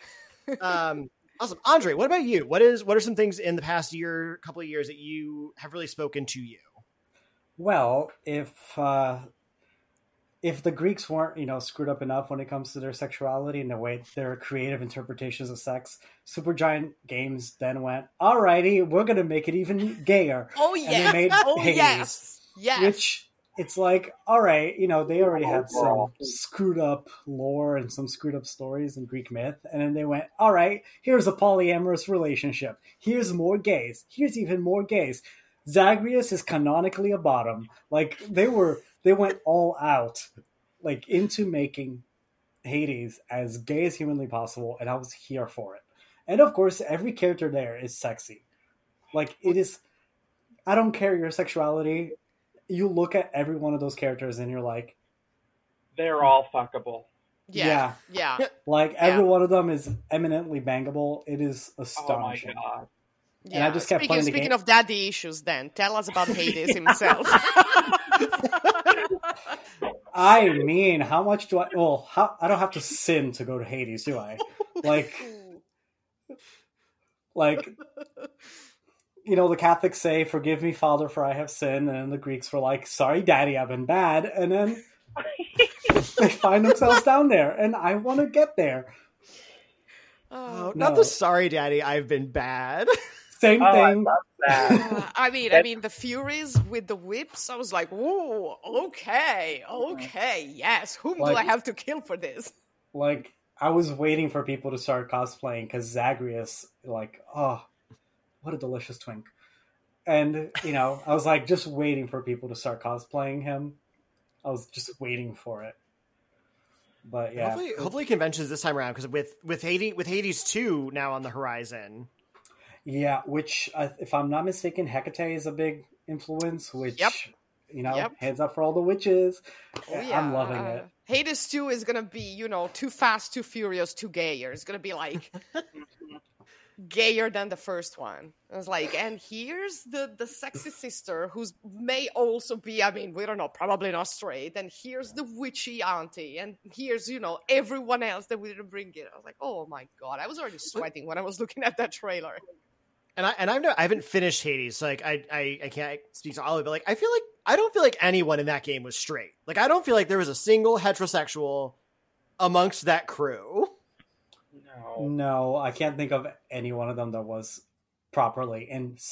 um, awesome. Andre, what about you? What is, what are some things in the past year, couple of years that you have really spoken to you? Well, if, uh, if the Greeks weren't, you know, screwed up enough when it comes to their sexuality and the way their creative interpretations of sex, Supergiant Games then went, all righty, we're going to make it even gayer. Oh, yes. And they made oh, Hades, yes. Yes. Which it's like, all right, you know, they already oh, had some screwed up lore and some screwed up stories in Greek myth. And then they went, all right, here's a polyamorous relationship. Here's more gays. Here's even more gays. Zagreus is canonically a bottom. Like they were... They went all out, like, into making Hades as gay as humanly possible, and I was here for it. And, of course, every character there is sexy. Like, it is... I don't care your sexuality. You look at every one of those characters, and you're like... They're all fuckable. Yeah. Yeah. yeah. Like, every yeah. one of them is eminently bangable. It is astonishing. Oh, my God. And yeah. I just kept speaking, playing the speaking game. Of daddy issues, then, tell us about Hades himself. I mean, how much do I... Well, how, I don't have to sin to go to Hades, do I? Like, like, you know, the Catholics say, forgive me, Father, for I have sinned. And then the Greeks were like, sorry, Daddy, I've been bad. And then they find themselves down there. And I want to get there. Oh, no. Not the sorry, Daddy, I've been bad. Same oh, thing. I, love that. Uh, I mean, I mean, the Furies with the whips. I was like, "Whoa, okay, okay, yes." Whom like, do I have to kill for this? Like, I was waiting for people to start cosplaying because Zagreus, like, oh, what a delicious twink! And you know, I was like, just waiting for people to start cosplaying him. I was just waiting for it. But yeah, hopefully, hopefully conventions this time around because with with Hades with Hades two now on the horizon. Yeah, which, uh, if I'm not mistaken, Hecate is a big influence, which, yep. you know, yep. hands up for all the witches. Oh, yeah. I'm loving uh, it. Hades two is going to be, you know, too fast, too furious, too gayer. It's going to be, like, gayer than the first one. I was like, and here's the, the sexy sister who may also be, I mean, we don't know, probably not straight. And here's the witchy auntie. And here's, you know, everyone else that we didn't bring in. I was like, oh, my God. I was already sweating when I was looking at that trailer. And I and I've no, I haven't finished Hades, so like I, I I can't speak to all of it. But like I feel like I don't feel like anyone in that game was straight. Like I don't feel like there was a single heterosexual amongst that crew. No, no, I can't think of any one of them that was properly and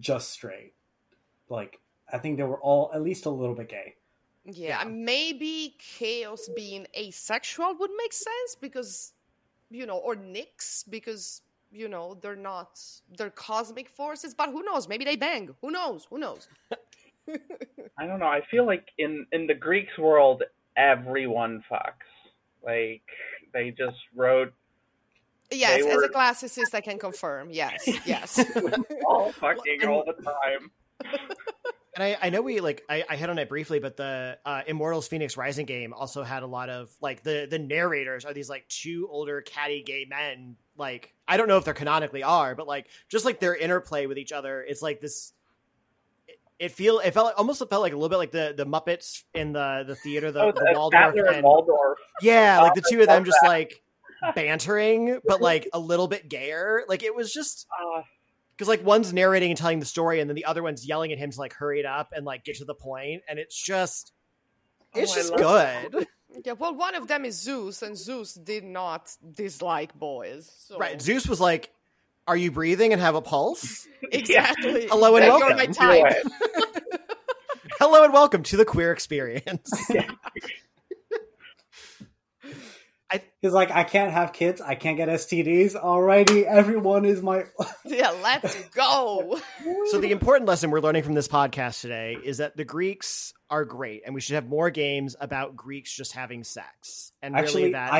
just straight. Like I think they were all at least a little bit gay. Yeah, yeah. Maybe Chaos being asexual would make sense because you know, or Nyx because. You know, they're not, they're cosmic forces, but who knows? Maybe they bang. Who knows? Who knows? I don't know. I feel like in, in the Greeks world, everyone fucks. Like, they just wrote. Yes, were... as a classicist, I can confirm. Yes, yes. all fucking all the time. And I, I know we, like, I, I hit on it briefly, but the uh, Immortals Fenyx Rising game also had a lot of, like, the, the narrators are these, like, two older catty gay men. Like, I don't know if they're canonically are, but like, just like their interplay with each other, it's like this, it, it feel, it felt like, almost felt like a little bit like the, the Muppets in the, the theater, the, oh, the, the Waldorf, and, Waldorf. Yeah. Like the two of them just like bantering, but like a little bit gayer. Like it was just, cause like one's narrating and telling the story and then the other one's yelling at him to like hurry it up and like get to the point. And it's just, it's oh, just good. That. Yeah, well, one of them is Zeus, and Zeus did not dislike boys. So. Right, Zeus was like, are you breathing and have a pulse? Exactly. Yeah. Hello and that's welcome. My time. Hello and welcome to the queer experience. Yeah. I, he's like, I can't have kids. I can't get S T Ds. Alrighty, everyone is my... Yeah, let's go. So the important lesson we're learning from this podcast today is that the Greeks are great, and we should have more games about Greeks just having sex. And actually, really that's...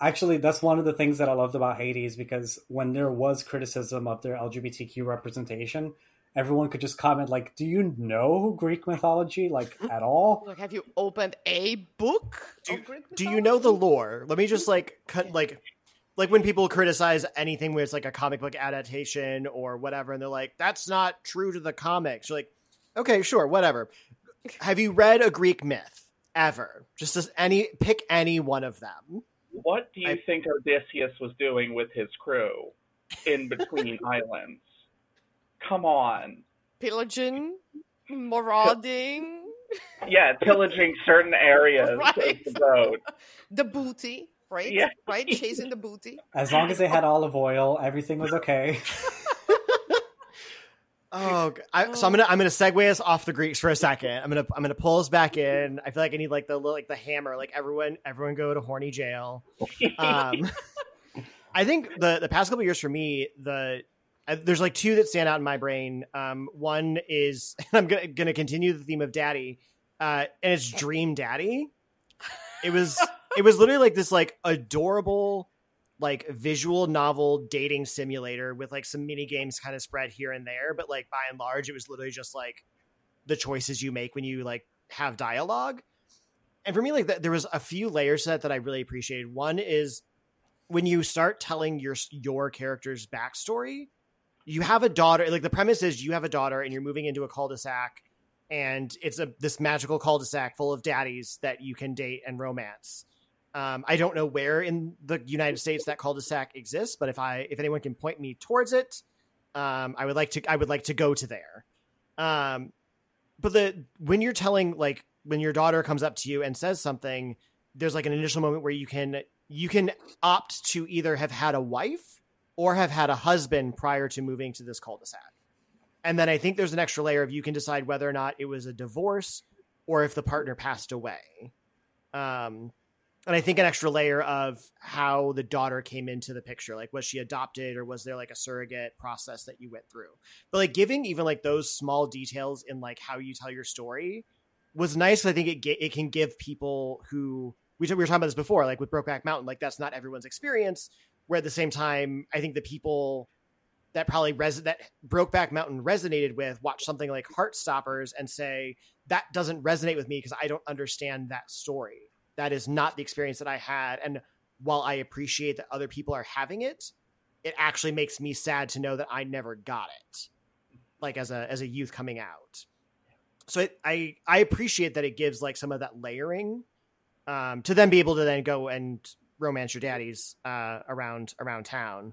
I, actually, that's one of the things that I loved about Hades, because when there was criticism of their L G B T Q representation, everyone could just comment, like, do you know Greek mythology, like, at all? Like, have you opened a book? Do, do you know the lore? Let me just, like, cut, like, like when people criticize anything where it's, like, a comic book adaptation or whatever, and they're like, that's not true to the comics. You're like, okay, sure, whatever. Have you read a Greek myth ever? Just as any, pick any one of them. What do you I, think Odysseus was doing with his crew in between islands? Come on. Pillaging, marauding. Yeah, pillaging certain areas right. of the road. The booty, right? Yeah. Right? Chasing the booty. As long as they had olive oil, everything was okay. oh, I, so I'm gonna I'm gonna segue us off the Greeks for a second. I'm gonna I'm gonna pull us back in. I feel like I need like the like the hammer. Like everyone everyone go to horny jail. Um, I think the the past couple of years for me the. There's like two that stand out in my brain. Um, one is, and I'm going to continue the theme of daddy, uh, and it's Dream Daddy. It was, it was literally like this like adorable, like visual novel dating simulator with like some mini games kind of spread here and there. But like by and large, it was literally just like the choices you make when you like have dialogue. And for me, like that, there was a few layers to that that I really appreciated. One is when you start telling your, your character's backstory, you have a daughter, like the premise is you have a daughter and you're moving into a cul-de-sac and it's a, this magical cul-de-sac full of daddies that you can date and romance. Um, I don't know where in the United States that cul-de-sac exists, but if I, if anyone can point me towards it, um, I would like to, I would like to go to there. Um, but the, when you're telling, like when your daughter comes up to you and says something, there's like an initial moment where you can, you can opt to either have had a wife or have had a husband prior to moving to this cul-de-sac. And then I think there's an extra layer of you can decide whether or not it was a divorce or if the partner passed away. Um, and I think an extra layer of how the daughter came into the picture. Like, was she adopted or was there like a surrogate process that you went through? But like giving even like those small details in like how you tell your story was nice. I think it ge- it can give people who, we, t- we were talking about this before, like with Brokeback Mountain, like that's not everyone's experience. Where at the same time, I think the people that probably res- that Brokeback Mountain resonated with watch something like Heartstoppers and say, that doesn't resonate with me because I don't understand that story. That is not the experience that I had. And while I appreciate that other people are having it, it actually makes me sad to know that I never got it, like as a as a youth coming out. So it, I, I appreciate that it gives like some of that layering um, to then be able to then go and romance your daddies uh around around town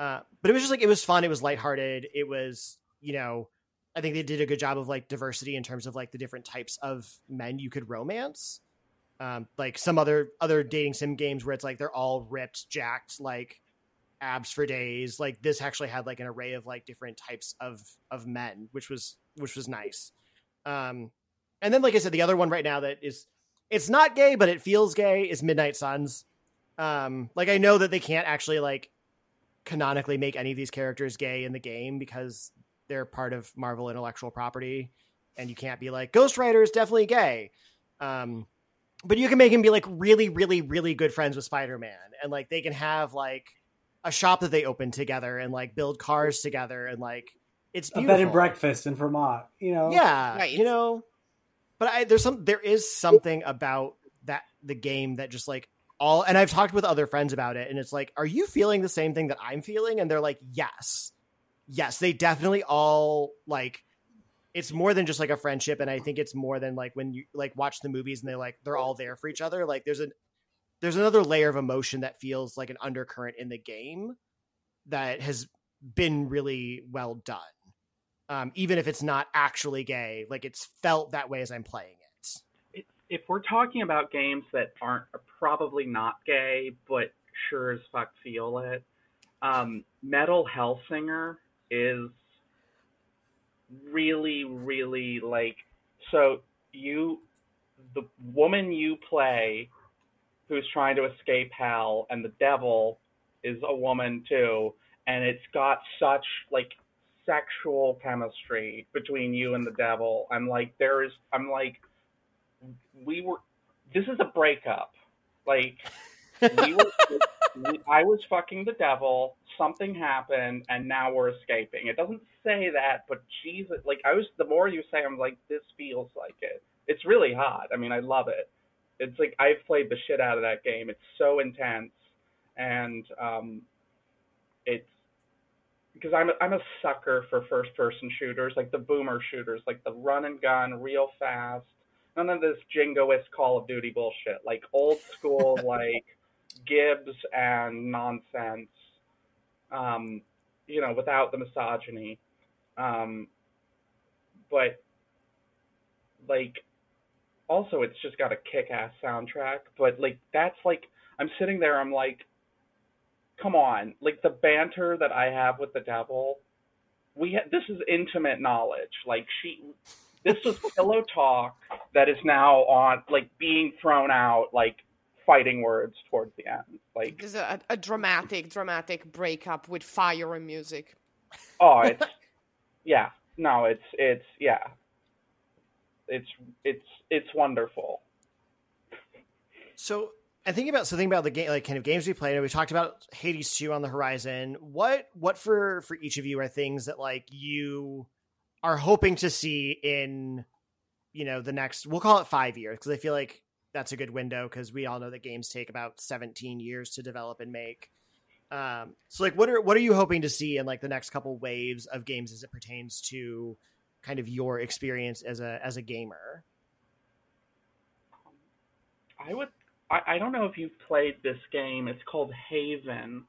uh but it was just like it was fun, it was lighthearted, it was, you know, I think they did a good job of like diversity in terms of like the different types of men you could romance, um like some other other dating sim games where it's like they're all ripped, jacked, like abs for days. Like this actually had like an array of like different types of of men, which was which was nice. Um and then like I said, the other one right now that is, it's not gay but it feels gay, is Midnight Suns. Um, like I know that they can't actually like canonically make any of these characters gay in the game because they're part of Marvel intellectual property and you can't be like Ghost Rider is definitely gay. Um, but you can make him be like really, really, really good friends with Spider-Man, and like they can have like a shop that they open together and like build cars together, and like it's beautiful. A bed and breakfast in Vermont, you know? Yeah, right. You know, but I, there's some, there is something about that, the game that just like, all, and I've talked with other friends about it, and it's like, are you feeling the same thing that I'm feeling? And they're like, yes. Yes, they definitely all, like, it's more than just, like, a friendship, and I think it's more than, like, when you, like, watch the movies and they're, like, they're all there for each other. Like, there's a there's another layer of emotion that feels like an undercurrent in the game that has been really well done. Um, even if it's not actually gay, like, it's felt that way as I'm playing it. If we're talking about games that aren't, are probably not gay, but sure as fuck feel it, Um, Metal Hellsinger is really, really like, so you, the woman you play who's trying to escape hell, and the devil is a woman too, and it's got such like sexual chemistry between you and the devil. I'm like, there is, I'm like, we were, this is a breakup. Like, we were, we, I was fucking the devil, something happened, and now we're escaping. It doesn't say that, but Jesus, like, I was, the more you say, I'm like, this feels like it. It's really hot. I mean, I love it. It's like, I've played the shit out of that game. It's so intense. And um, it's, because I'm a, I'm a sucker for first-person shooters, like the boomer shooters, like the run and gun, real fast. None of this jingoist Call of Duty bullshit, like old school, like Gibbs and nonsense, um, you know, without the misogyny. Um, but, like, also it's just got a kick-ass soundtrack. But, like, that's, like, I'm sitting there, I'm like, come on, like the banter that I have with the devil, we ha- this is intimate knowledge. Like she, this was pillow talk that is now on like being thrown out like fighting words towards the end. Like there's a, a dramatic, dramatic breakup with fire and music. Oh, it's yeah, no, it's it's yeah, it's it's it's wonderful. So. And thinking about so thinking about the game, like kind of games we played, we talked about Hades two on the horizon. What what for for each of you are things that like you are hoping to see in, you know, the next, we'll call it five years because I feel like that's a good window because we all know that games take about seventeen years to develop and make. Um, so like what are what are you hoping to see in like the next couple waves of games as it pertains to kind of your experience as a as a gamer? I would. I don't know if you've played this game. It's called Haven.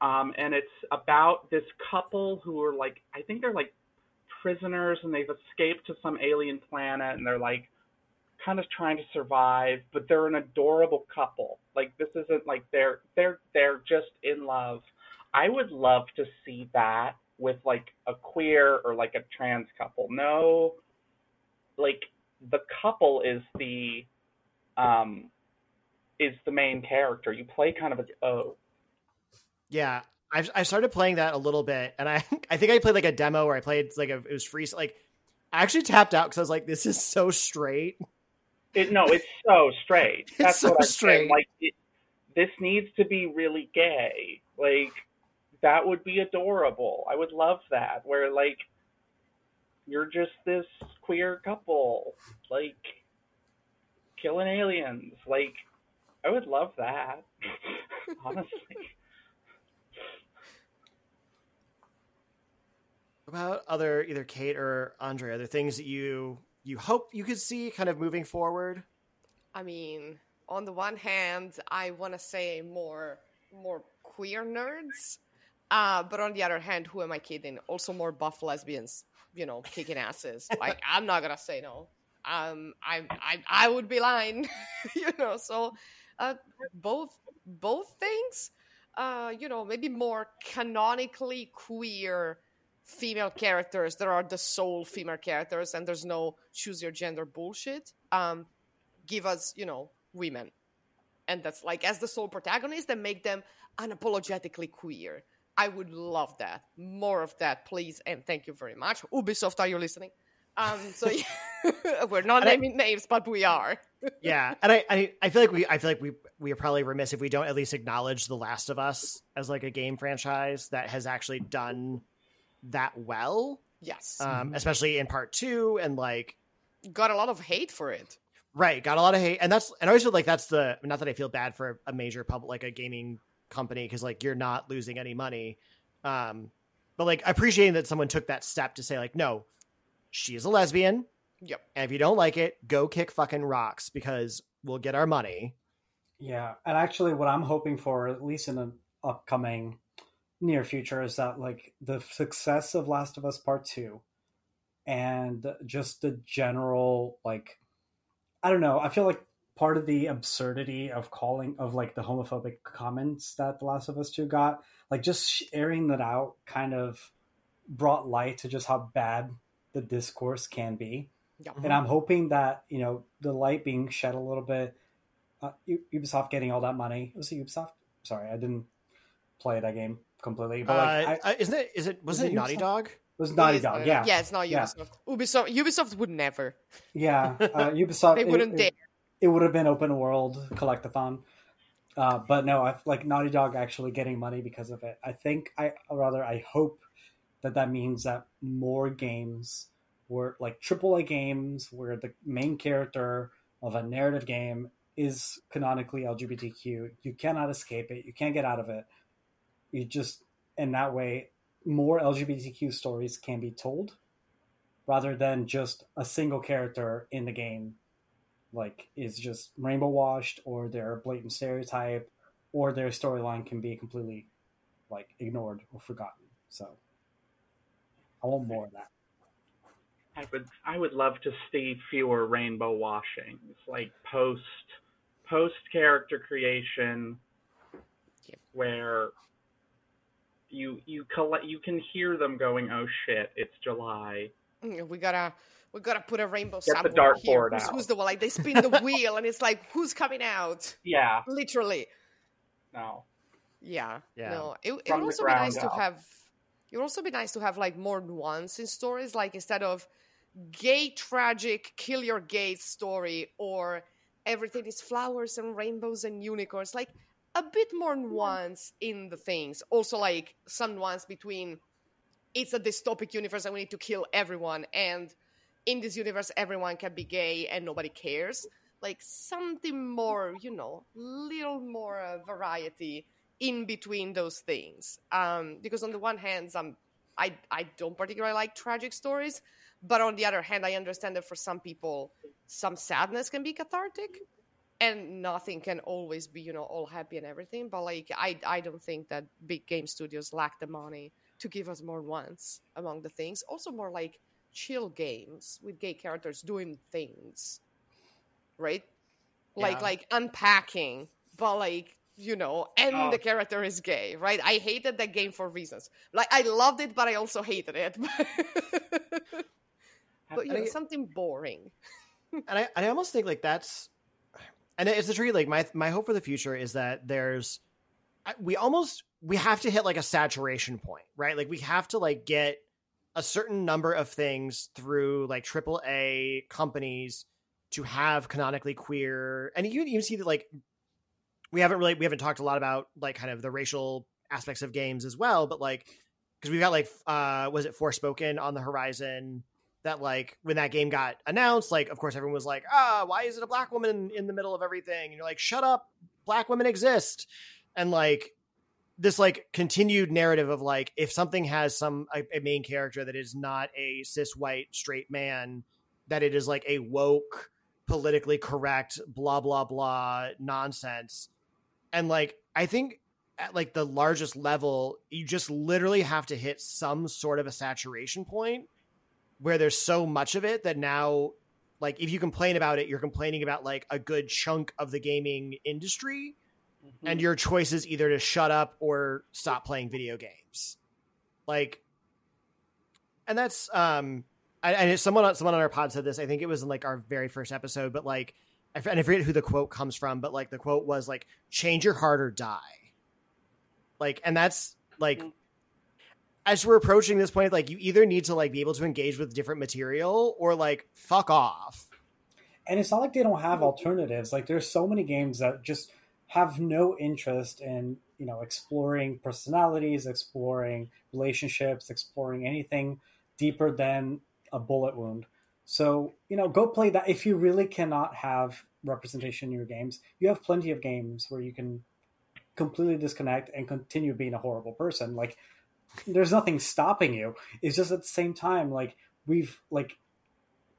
Um, and it's about this couple who are like, I think they're like prisoners and they've escaped to some alien planet and they're like kind of trying to survive, but they're an adorable couple. Like this isn't like they're, they're, they're just in love. I would love to see that with like a queer or like a trans couple. No, like the couple is the, um, is the main character. You play kind of as O. Yeah, I've, I started playing that a little bit, and I I think I played like a demo where I played like a, it was free. Like I actually tapped out because I was like, "This is so straight." It, no, it's so straight. It's That's so what I'm straight. Saying. Like it, this needs to be really gay. Like that would be adorable. I would love that. Where like you're just this queer couple, like killing aliens, like. I would love that, honestly. About other, either Kate or Andre, are there things that you you hope you could see kind of moving forward? I mean, on the one hand, I want to say more more queer nerds, uh, but on the other hand, who am I kidding? Also more buff lesbians, you know, kicking asses. Like, I'm not going to say no. Um, I I I would be lying, you know, so... Uh, both both things, uh, you know, maybe more canonically queer female characters that are the sole female characters and there's no choose your gender bullshit. Um, give us, you know, women. And that's like, as the sole protagonist, and make them unapologetically queer. I would love that. More of that, please. And thank you very much. Ubisoft, are you listening? Um, so yeah. We're not naming names, but we are. Yeah, and I, I, I feel like we, I feel like we, we are probably remiss if we don't at least acknowledge The Last of Us as like a game franchise that has actually done that well. Yes, um, especially in part two, and like got a lot of hate for it. Right, got a lot of hate, and that's, and I always feel like that's the, not that I feel bad for a major public like a gaming company because like you're not losing any money, um, but like appreciating that someone took that step to say like no. She is a lesbian. Yep. And if you don't like it, go kick fucking rocks because we'll get our money. Yeah. And actually what I'm hoping for, at least in the upcoming near future, is that like the success of Last of Us Part Two and just the general, like, I don't know. I feel like part of the absurdity of calling of like the homophobic comments that The Last of Us two got, like just airing that out kind of brought light to just how bad the discourse can be. Yeah. And I'm hoping that, you know, the light being shed a little bit, uh, Ubisoft getting all that money. Was it Ubisoft? Sorry, I didn't play that game completely. But like, uh, I, isn't it? Is it? Was it, it Naughty Dog? It was Naughty Dog. Naughty. Yeah. Yeah, it's not Ubisoft. Yeah. Ubisoft. Ubisoft would never. Yeah, uh, Ubisoft. They wouldn't it, dare. It, it would have been open world collectathon, uh, but no, I like Naughty Dog actually getting money because of it. I think I or rather I hope that that means that more games were like triple A games where the main character of a narrative game is canonically L G B T Q. You cannot escape it. You can't get out of it. You just, in that way, more L G B T Q stories can be told rather than just a single character in the game, like, is just rainbow washed or their blatant stereotype or their storyline can be completely like ignored or forgotten. So I want more of that. I would, I would love to see fewer rainbow washings, like post, post character creation, yeah. where you you collect, you can hear them going, "Oh shit, it's July. We gotta, we gotta put a rainbow Get the dartboard out. Who's, who's the one? Like they spin the wheel, and it's like, who's coming out? Yeah, literally. No. Yeah. Yeah. No. It, it would also be nice out. to have. It would also be nice to have like more nuance in stories, like instead of gay tragic kill your gay story or everything is flowers and rainbows and unicorns, like a bit more nuance in the things. Also like some nuance between it's a dystopic universe and we need to kill everyone and in this universe everyone can be gay and nobody cares. Like something more, you know, little more uh, variety in between those things. Um, because on the one hand, I'm, I, I don't particularly like tragic stories, but on the other hand, I understand that for some people, some sadness can be cathartic and nothing can always be, you know, all happy and everything. But like, I, I don't think that big game studios lack the money to give us more ones among the things. Also more like chill games with gay characters doing things, right? Like, yeah. like unpacking, but like, you know, and oh. the character is gay, right? I hated that game for reasons. Like, I loved it, but I also hated it. But, you know, I, something boring. and I, I almost think, like, that's... And it's a treat, like, my my hope for the future is that there's... We almost... We have to hit, like, a saturation point, right? Like, we have to, like, get a certain number of things through, like, triple A companies to have canonically queer... And you you see that, like... We haven't really, we haven't talked a lot about like kind of the racial aspects of games as well, but like, cause we've got like, uh, was it Forspoken on the horizon that like when that game got announced, like, of course everyone was like, ah, oh, why is it a black woman in, in the middle of everything? And you're like, shut up, black women exist. And like this like continued narrative of like, if something has some, a, a main character that is not a cis white straight man, that it is like a woke, politically correct, blah, blah, blah nonsense. And, like, I think at, like, the largest level, you just literally have to hit some sort of a saturation point where there's so much of it that now, like, if you complain about it, you're complaining about, like, a good chunk of the gaming industry. Mm-hmm. And your choice is either to shut up or stop playing video games. Like, and that's, um, I, and someone on, someone on our pod said this, I think it was in, like, our very first episode, but, like, and I forget who the quote comes from, but like the quote was like, change your heart or die. Like, and that's like, mm-hmm. as we're approaching this point, like you either need to like be able to engage with different material or like fuck off. And it's not like they don't have alternatives. Like there's so many games that just have no interest in, you know, exploring personalities, exploring relationships, exploring anything deeper than a bullet wound. So, you know, go play that. If you really cannot have representation in your games, you have plenty of games where you can completely disconnect and continue being a horrible person. Like, there's nothing stopping you. It's just at the same time, like, we've, like,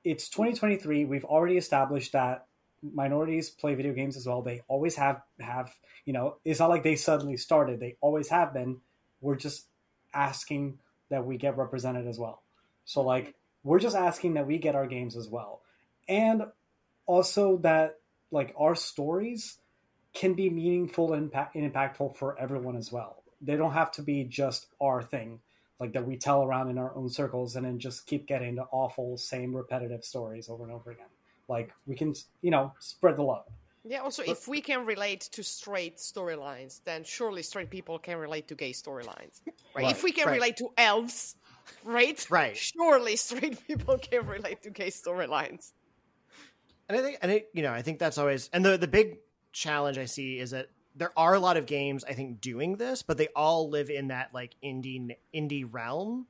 it's twenty twenty-three. We've already established that minorities play video games as well. They always have, have, you know, it's not like they suddenly started. They always have been. We're just asking that we get represented as well. So, like, we're just asking that we get our games as well. And also that like our stories can be meaningful and impactful for everyone as well. They don't have to be just our thing, like that we tell around in our own circles and then just keep getting the awful, same repetitive stories over and over again. Like, we can, you know, spread the love. Yeah, also, but if we can relate to straight storylines, then surely straight people can relate to gay storylines. Right? Right. If we can right. relate to elves, right? Right. Surely straight people can relate to gay storylines. And I think, and it, you know, I think that's always... And the, the big challenge I see is that there are a lot of games, I think, doing this, but they all live in that, like, indie indie realm.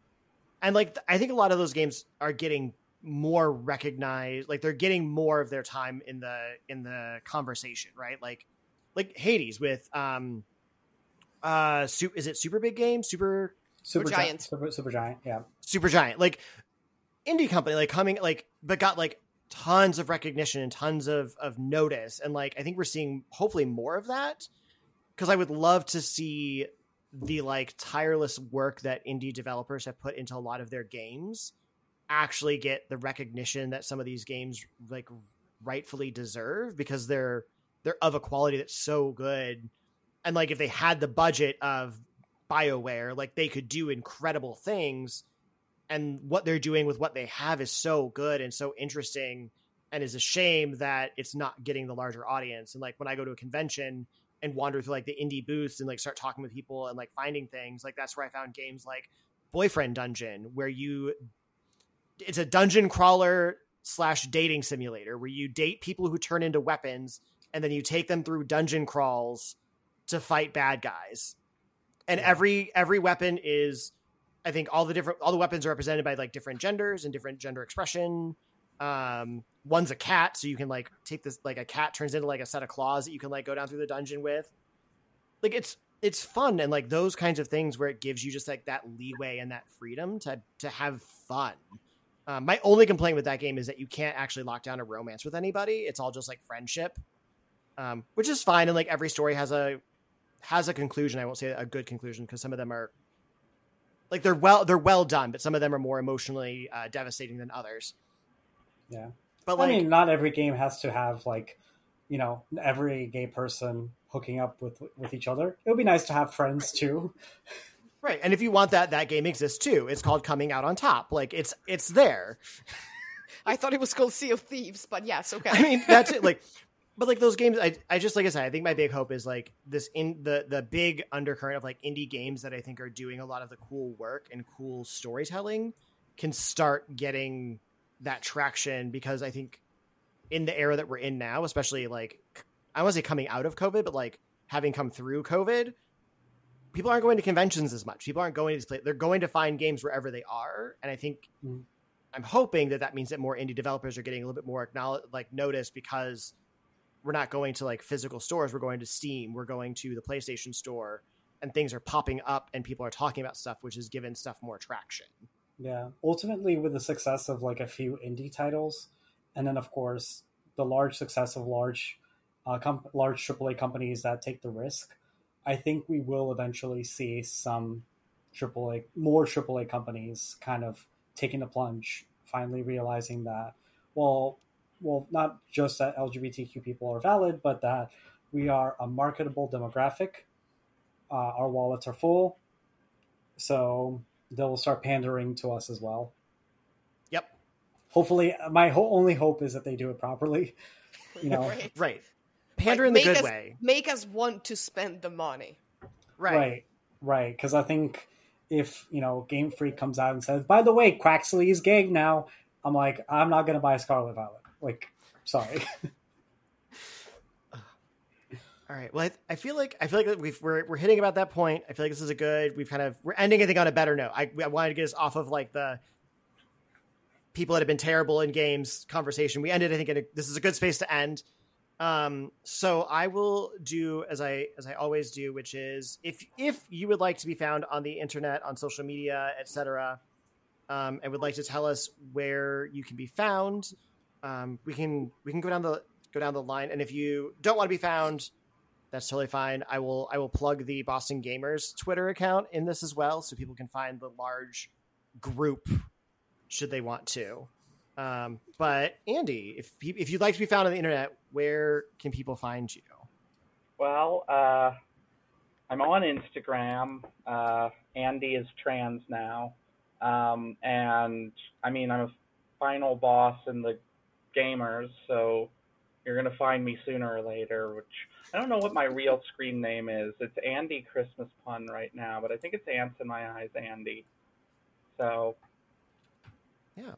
And, like, I think a lot of those games are getting more recognized, like they're getting more of their time in the in the conversation, right? Like, like Hades with um, uh, su- is it Super Big Game, Super Super Giant, Super, Super Giant, yeah, Super Giant, like indie company, like coming, like but got like tons of recognition and tons of of notice, and like I think we're seeing hopefully more of that, because I would love to see the like tireless work that indie developers have put into a lot of their games actually get the recognition that some of these games like rightfully deserve, because they're they're of a quality that's so good. And like if they had the budget of BioWare, like they could do incredible things, and what they're doing with what they have is so good and so interesting, and is a shame that it's not getting the larger audience. And like when I go to a convention and wander through like the indie booths and like start talking with people and like finding things, like that's where I found games like Boyfriend Dungeon, where you it's a dungeon crawler slash dating simulator where you date people who turn into weapons, and then you take them through dungeon crawls to fight bad guys. And yeah. every, every weapon is, I think all the different, all the weapons are represented by like different genders and different gender expression. Um, one's a cat. So you can like take this, like a cat turns into like a set of claws that you can like go down through the dungeon with. Like it's, it's fun. And like those kinds of things where it gives you just like that leeway and that freedom to, to have fun. Um, my only complaint with that game is that you can't actually lock down a romance with anybody. It's all just like friendship, um, which is fine. And like every story has a has a conclusion. I won't say a good conclusion because some of them are like they're well they're well done, but some of them are more emotionally uh, devastating than others. Yeah, but like, I mean, not every game has to have like you know every gay person hooking up with with each other. It would be nice to have friends too. Right. And if you want that, that game exists too. It's called Coming Out on Top. Like it's, it's there. I thought it was called Sea of Thieves, but yes. Okay. I mean, that's it. Like, but like those games, I, I just, like I said, I think my big hope is like this in the, the big undercurrent of like indie games that I think are doing a lot of the cool work and cool storytelling can start getting that traction, because I think in the era that we're in now, especially like, I want to say coming out of COVID, but like having come through COVID, people aren't going to conventions as much. People aren't going to these places. They're going to find games wherever they are. And I think mm. I'm hoping that that means that more indie developers are getting a little bit more acknowledged, like noticed, because we're not going to like physical stores. We're going to Steam. We're going to the PlayStation store, and things are popping up and people are talking about stuff, which has given stuff more traction. Yeah. Ultimately with the success of like a few indie titles, and then of course the large success of large, uh, com- large triple A companies that take the risk, I think we will eventually see some triple A, more triple A companies kind of taking the plunge, finally realizing that, well, well, not just that L G B T Q people are valid, but that we are a marketable demographic. Uh, our wallets are full. So they will start pandering to us as well. Yep. Hopefully, my ho- only hope is that they do it properly. You know, right. right. Pander like, in the good us, way. Make us want to spend the money. Right. Right. Right. Because I think if, you know, Game Freak comes out and says, by the way, Craxley is gay now, I'm like, I'm not going to buy Scarlet Violet. Like, sorry. All right. Well, I, I feel like I feel like we've, we're we're hitting about that point. I feel like this is a good, we've kind of, we're ending, I think, on a better note. I, I wanted to get us off of like the people that have been terrible in games conversation. We ended, I think, in a, this is a good space to end. Um, so I will do as I, as I always do, which is if, if you would like to be found on the internet, on social media, et cetera, um, and would like to tell us where you can be found, um, we can, we can go down the, go down the line. And if you don't want to be found, that's totally fine. I will, I will plug the Boston Gamers Twitter account in this as well, so people can find the large group should they want to. Um, but Andy, if if you'd like to be found on the internet, where can people find you? Well, uh, I'm on Instagram. Uh, Andy is trans now. Um, and I mean, I'm a final boss in the gamers, so you're going to find me sooner or later, which I don't know what my real screen name is. It's Andy Christmas Pun right now, but I think it's Ants in My Eyes Andy. So. Yeah.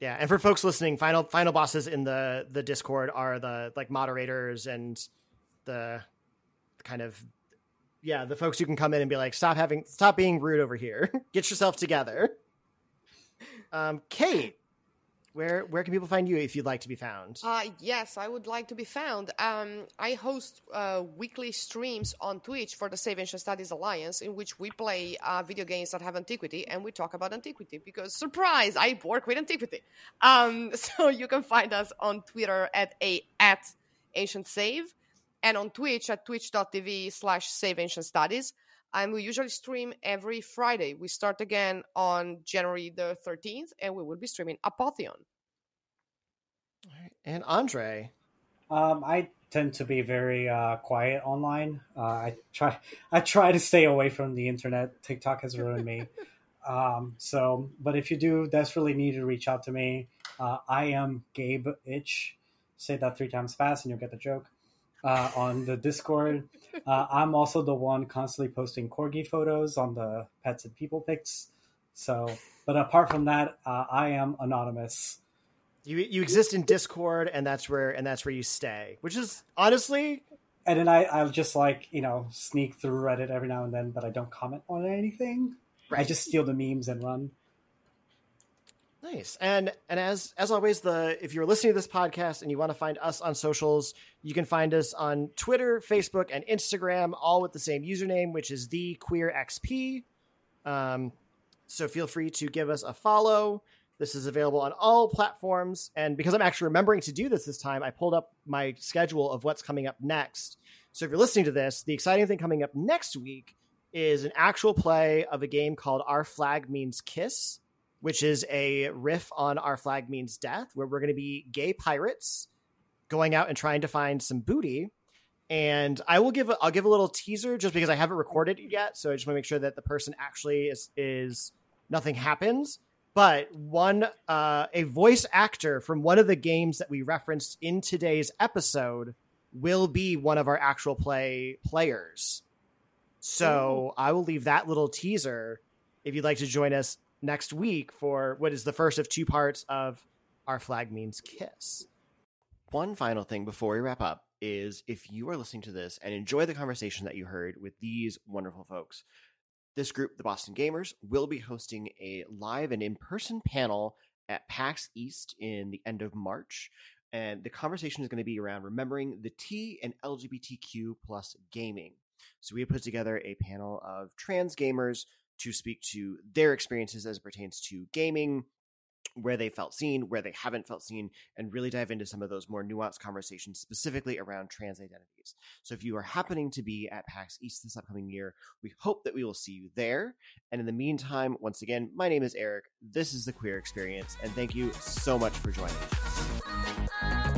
Yeah. And for folks listening, final, final bosses in the, the Discord are the like moderators and the kind of, yeah, the folks who can come in and be like, stop having, stop being rude over here. Get yourself together. Um, Kate, where where can people find you if you'd like to be found? Uh, yes, I would like to be found. Um, I host uh, weekly streams on Twitch for the Save Ancient Studies Alliance, in which we play uh, video games that have antiquity, and we talk about antiquity because, surprise, I work with antiquity. Um, so you can find us on Twitter at a at Ancient Save. And on Twitch at twitch.tv slash Save Ancient Studies. And we usually stream every Friday. We start again on January the thirteenth, and we will be streaming Apotheon. All right. And Andre? Um, I tend to be very uh, quiet online. Uh, I try I try to stay away from the internet. TikTok has ruined me. Um, so, but if you do desperately need to reach out to me, uh, I am Gabe Itch. Say that three times fast and you'll get the joke. Uh, on the Discord. Uh, I'm also the one constantly posting corgi photos on the Pets and People pics. So, but apart from that, uh, I am anonymous. You you exist in Discord, and that's where and that's where you stay, which is honestly. And then I I'll just like you know sneak through Reddit every now and then, but I don't comment on anything. Right. I just steal the memes and run. Nice. And and as as always, the if you're listening to this podcast and you want to find us on socials, you can find us on Twitter, Facebook, and Instagram, all with the same username, which is TheQueerXP. Um, so feel free to give us a follow. This is available on all platforms. And because I'm actually remembering to do this this time, I pulled up my schedule of what's coming up next. So if you're listening to this, the exciting thing coming up next week is an actual play of a game called Our Flag Means Kiss, which is a riff on Our Flag Means Death, where we're going to be gay pirates going out and trying to find some booty. And I will give, a, I'll give a little teaser just because I haven't recorded it yet. So I just want to make sure that the person actually is, is nothing happens, but one, uh, a voice actor from one of the games that we referenced in today's episode will be one of our actual play players. So I will leave that little teaser. If you'd like to join us next week for what is the first of two parts of Our Flag Means Kiss. One final thing before we wrap up is if you are listening to this and enjoy the conversation that you heard with these wonderful folks, this group, the Boston Gamers, will be hosting a live and in-person panel at PAX East in the end of March. And the conversation is going to be around remembering the T and L G B T Q plus gaming. So we put together a panel of trans gamers to speak to their experiences as it pertains to gaming, where they felt seen, where they haven't felt seen, and really dive into some of those more nuanced conversations specifically around trans identities. So if you are happening to be at PAX East this upcoming year, we hope that we will see you there. And in the meantime, once again, my name is Eric. This is The Queer Experience, and thank you so much for joining us.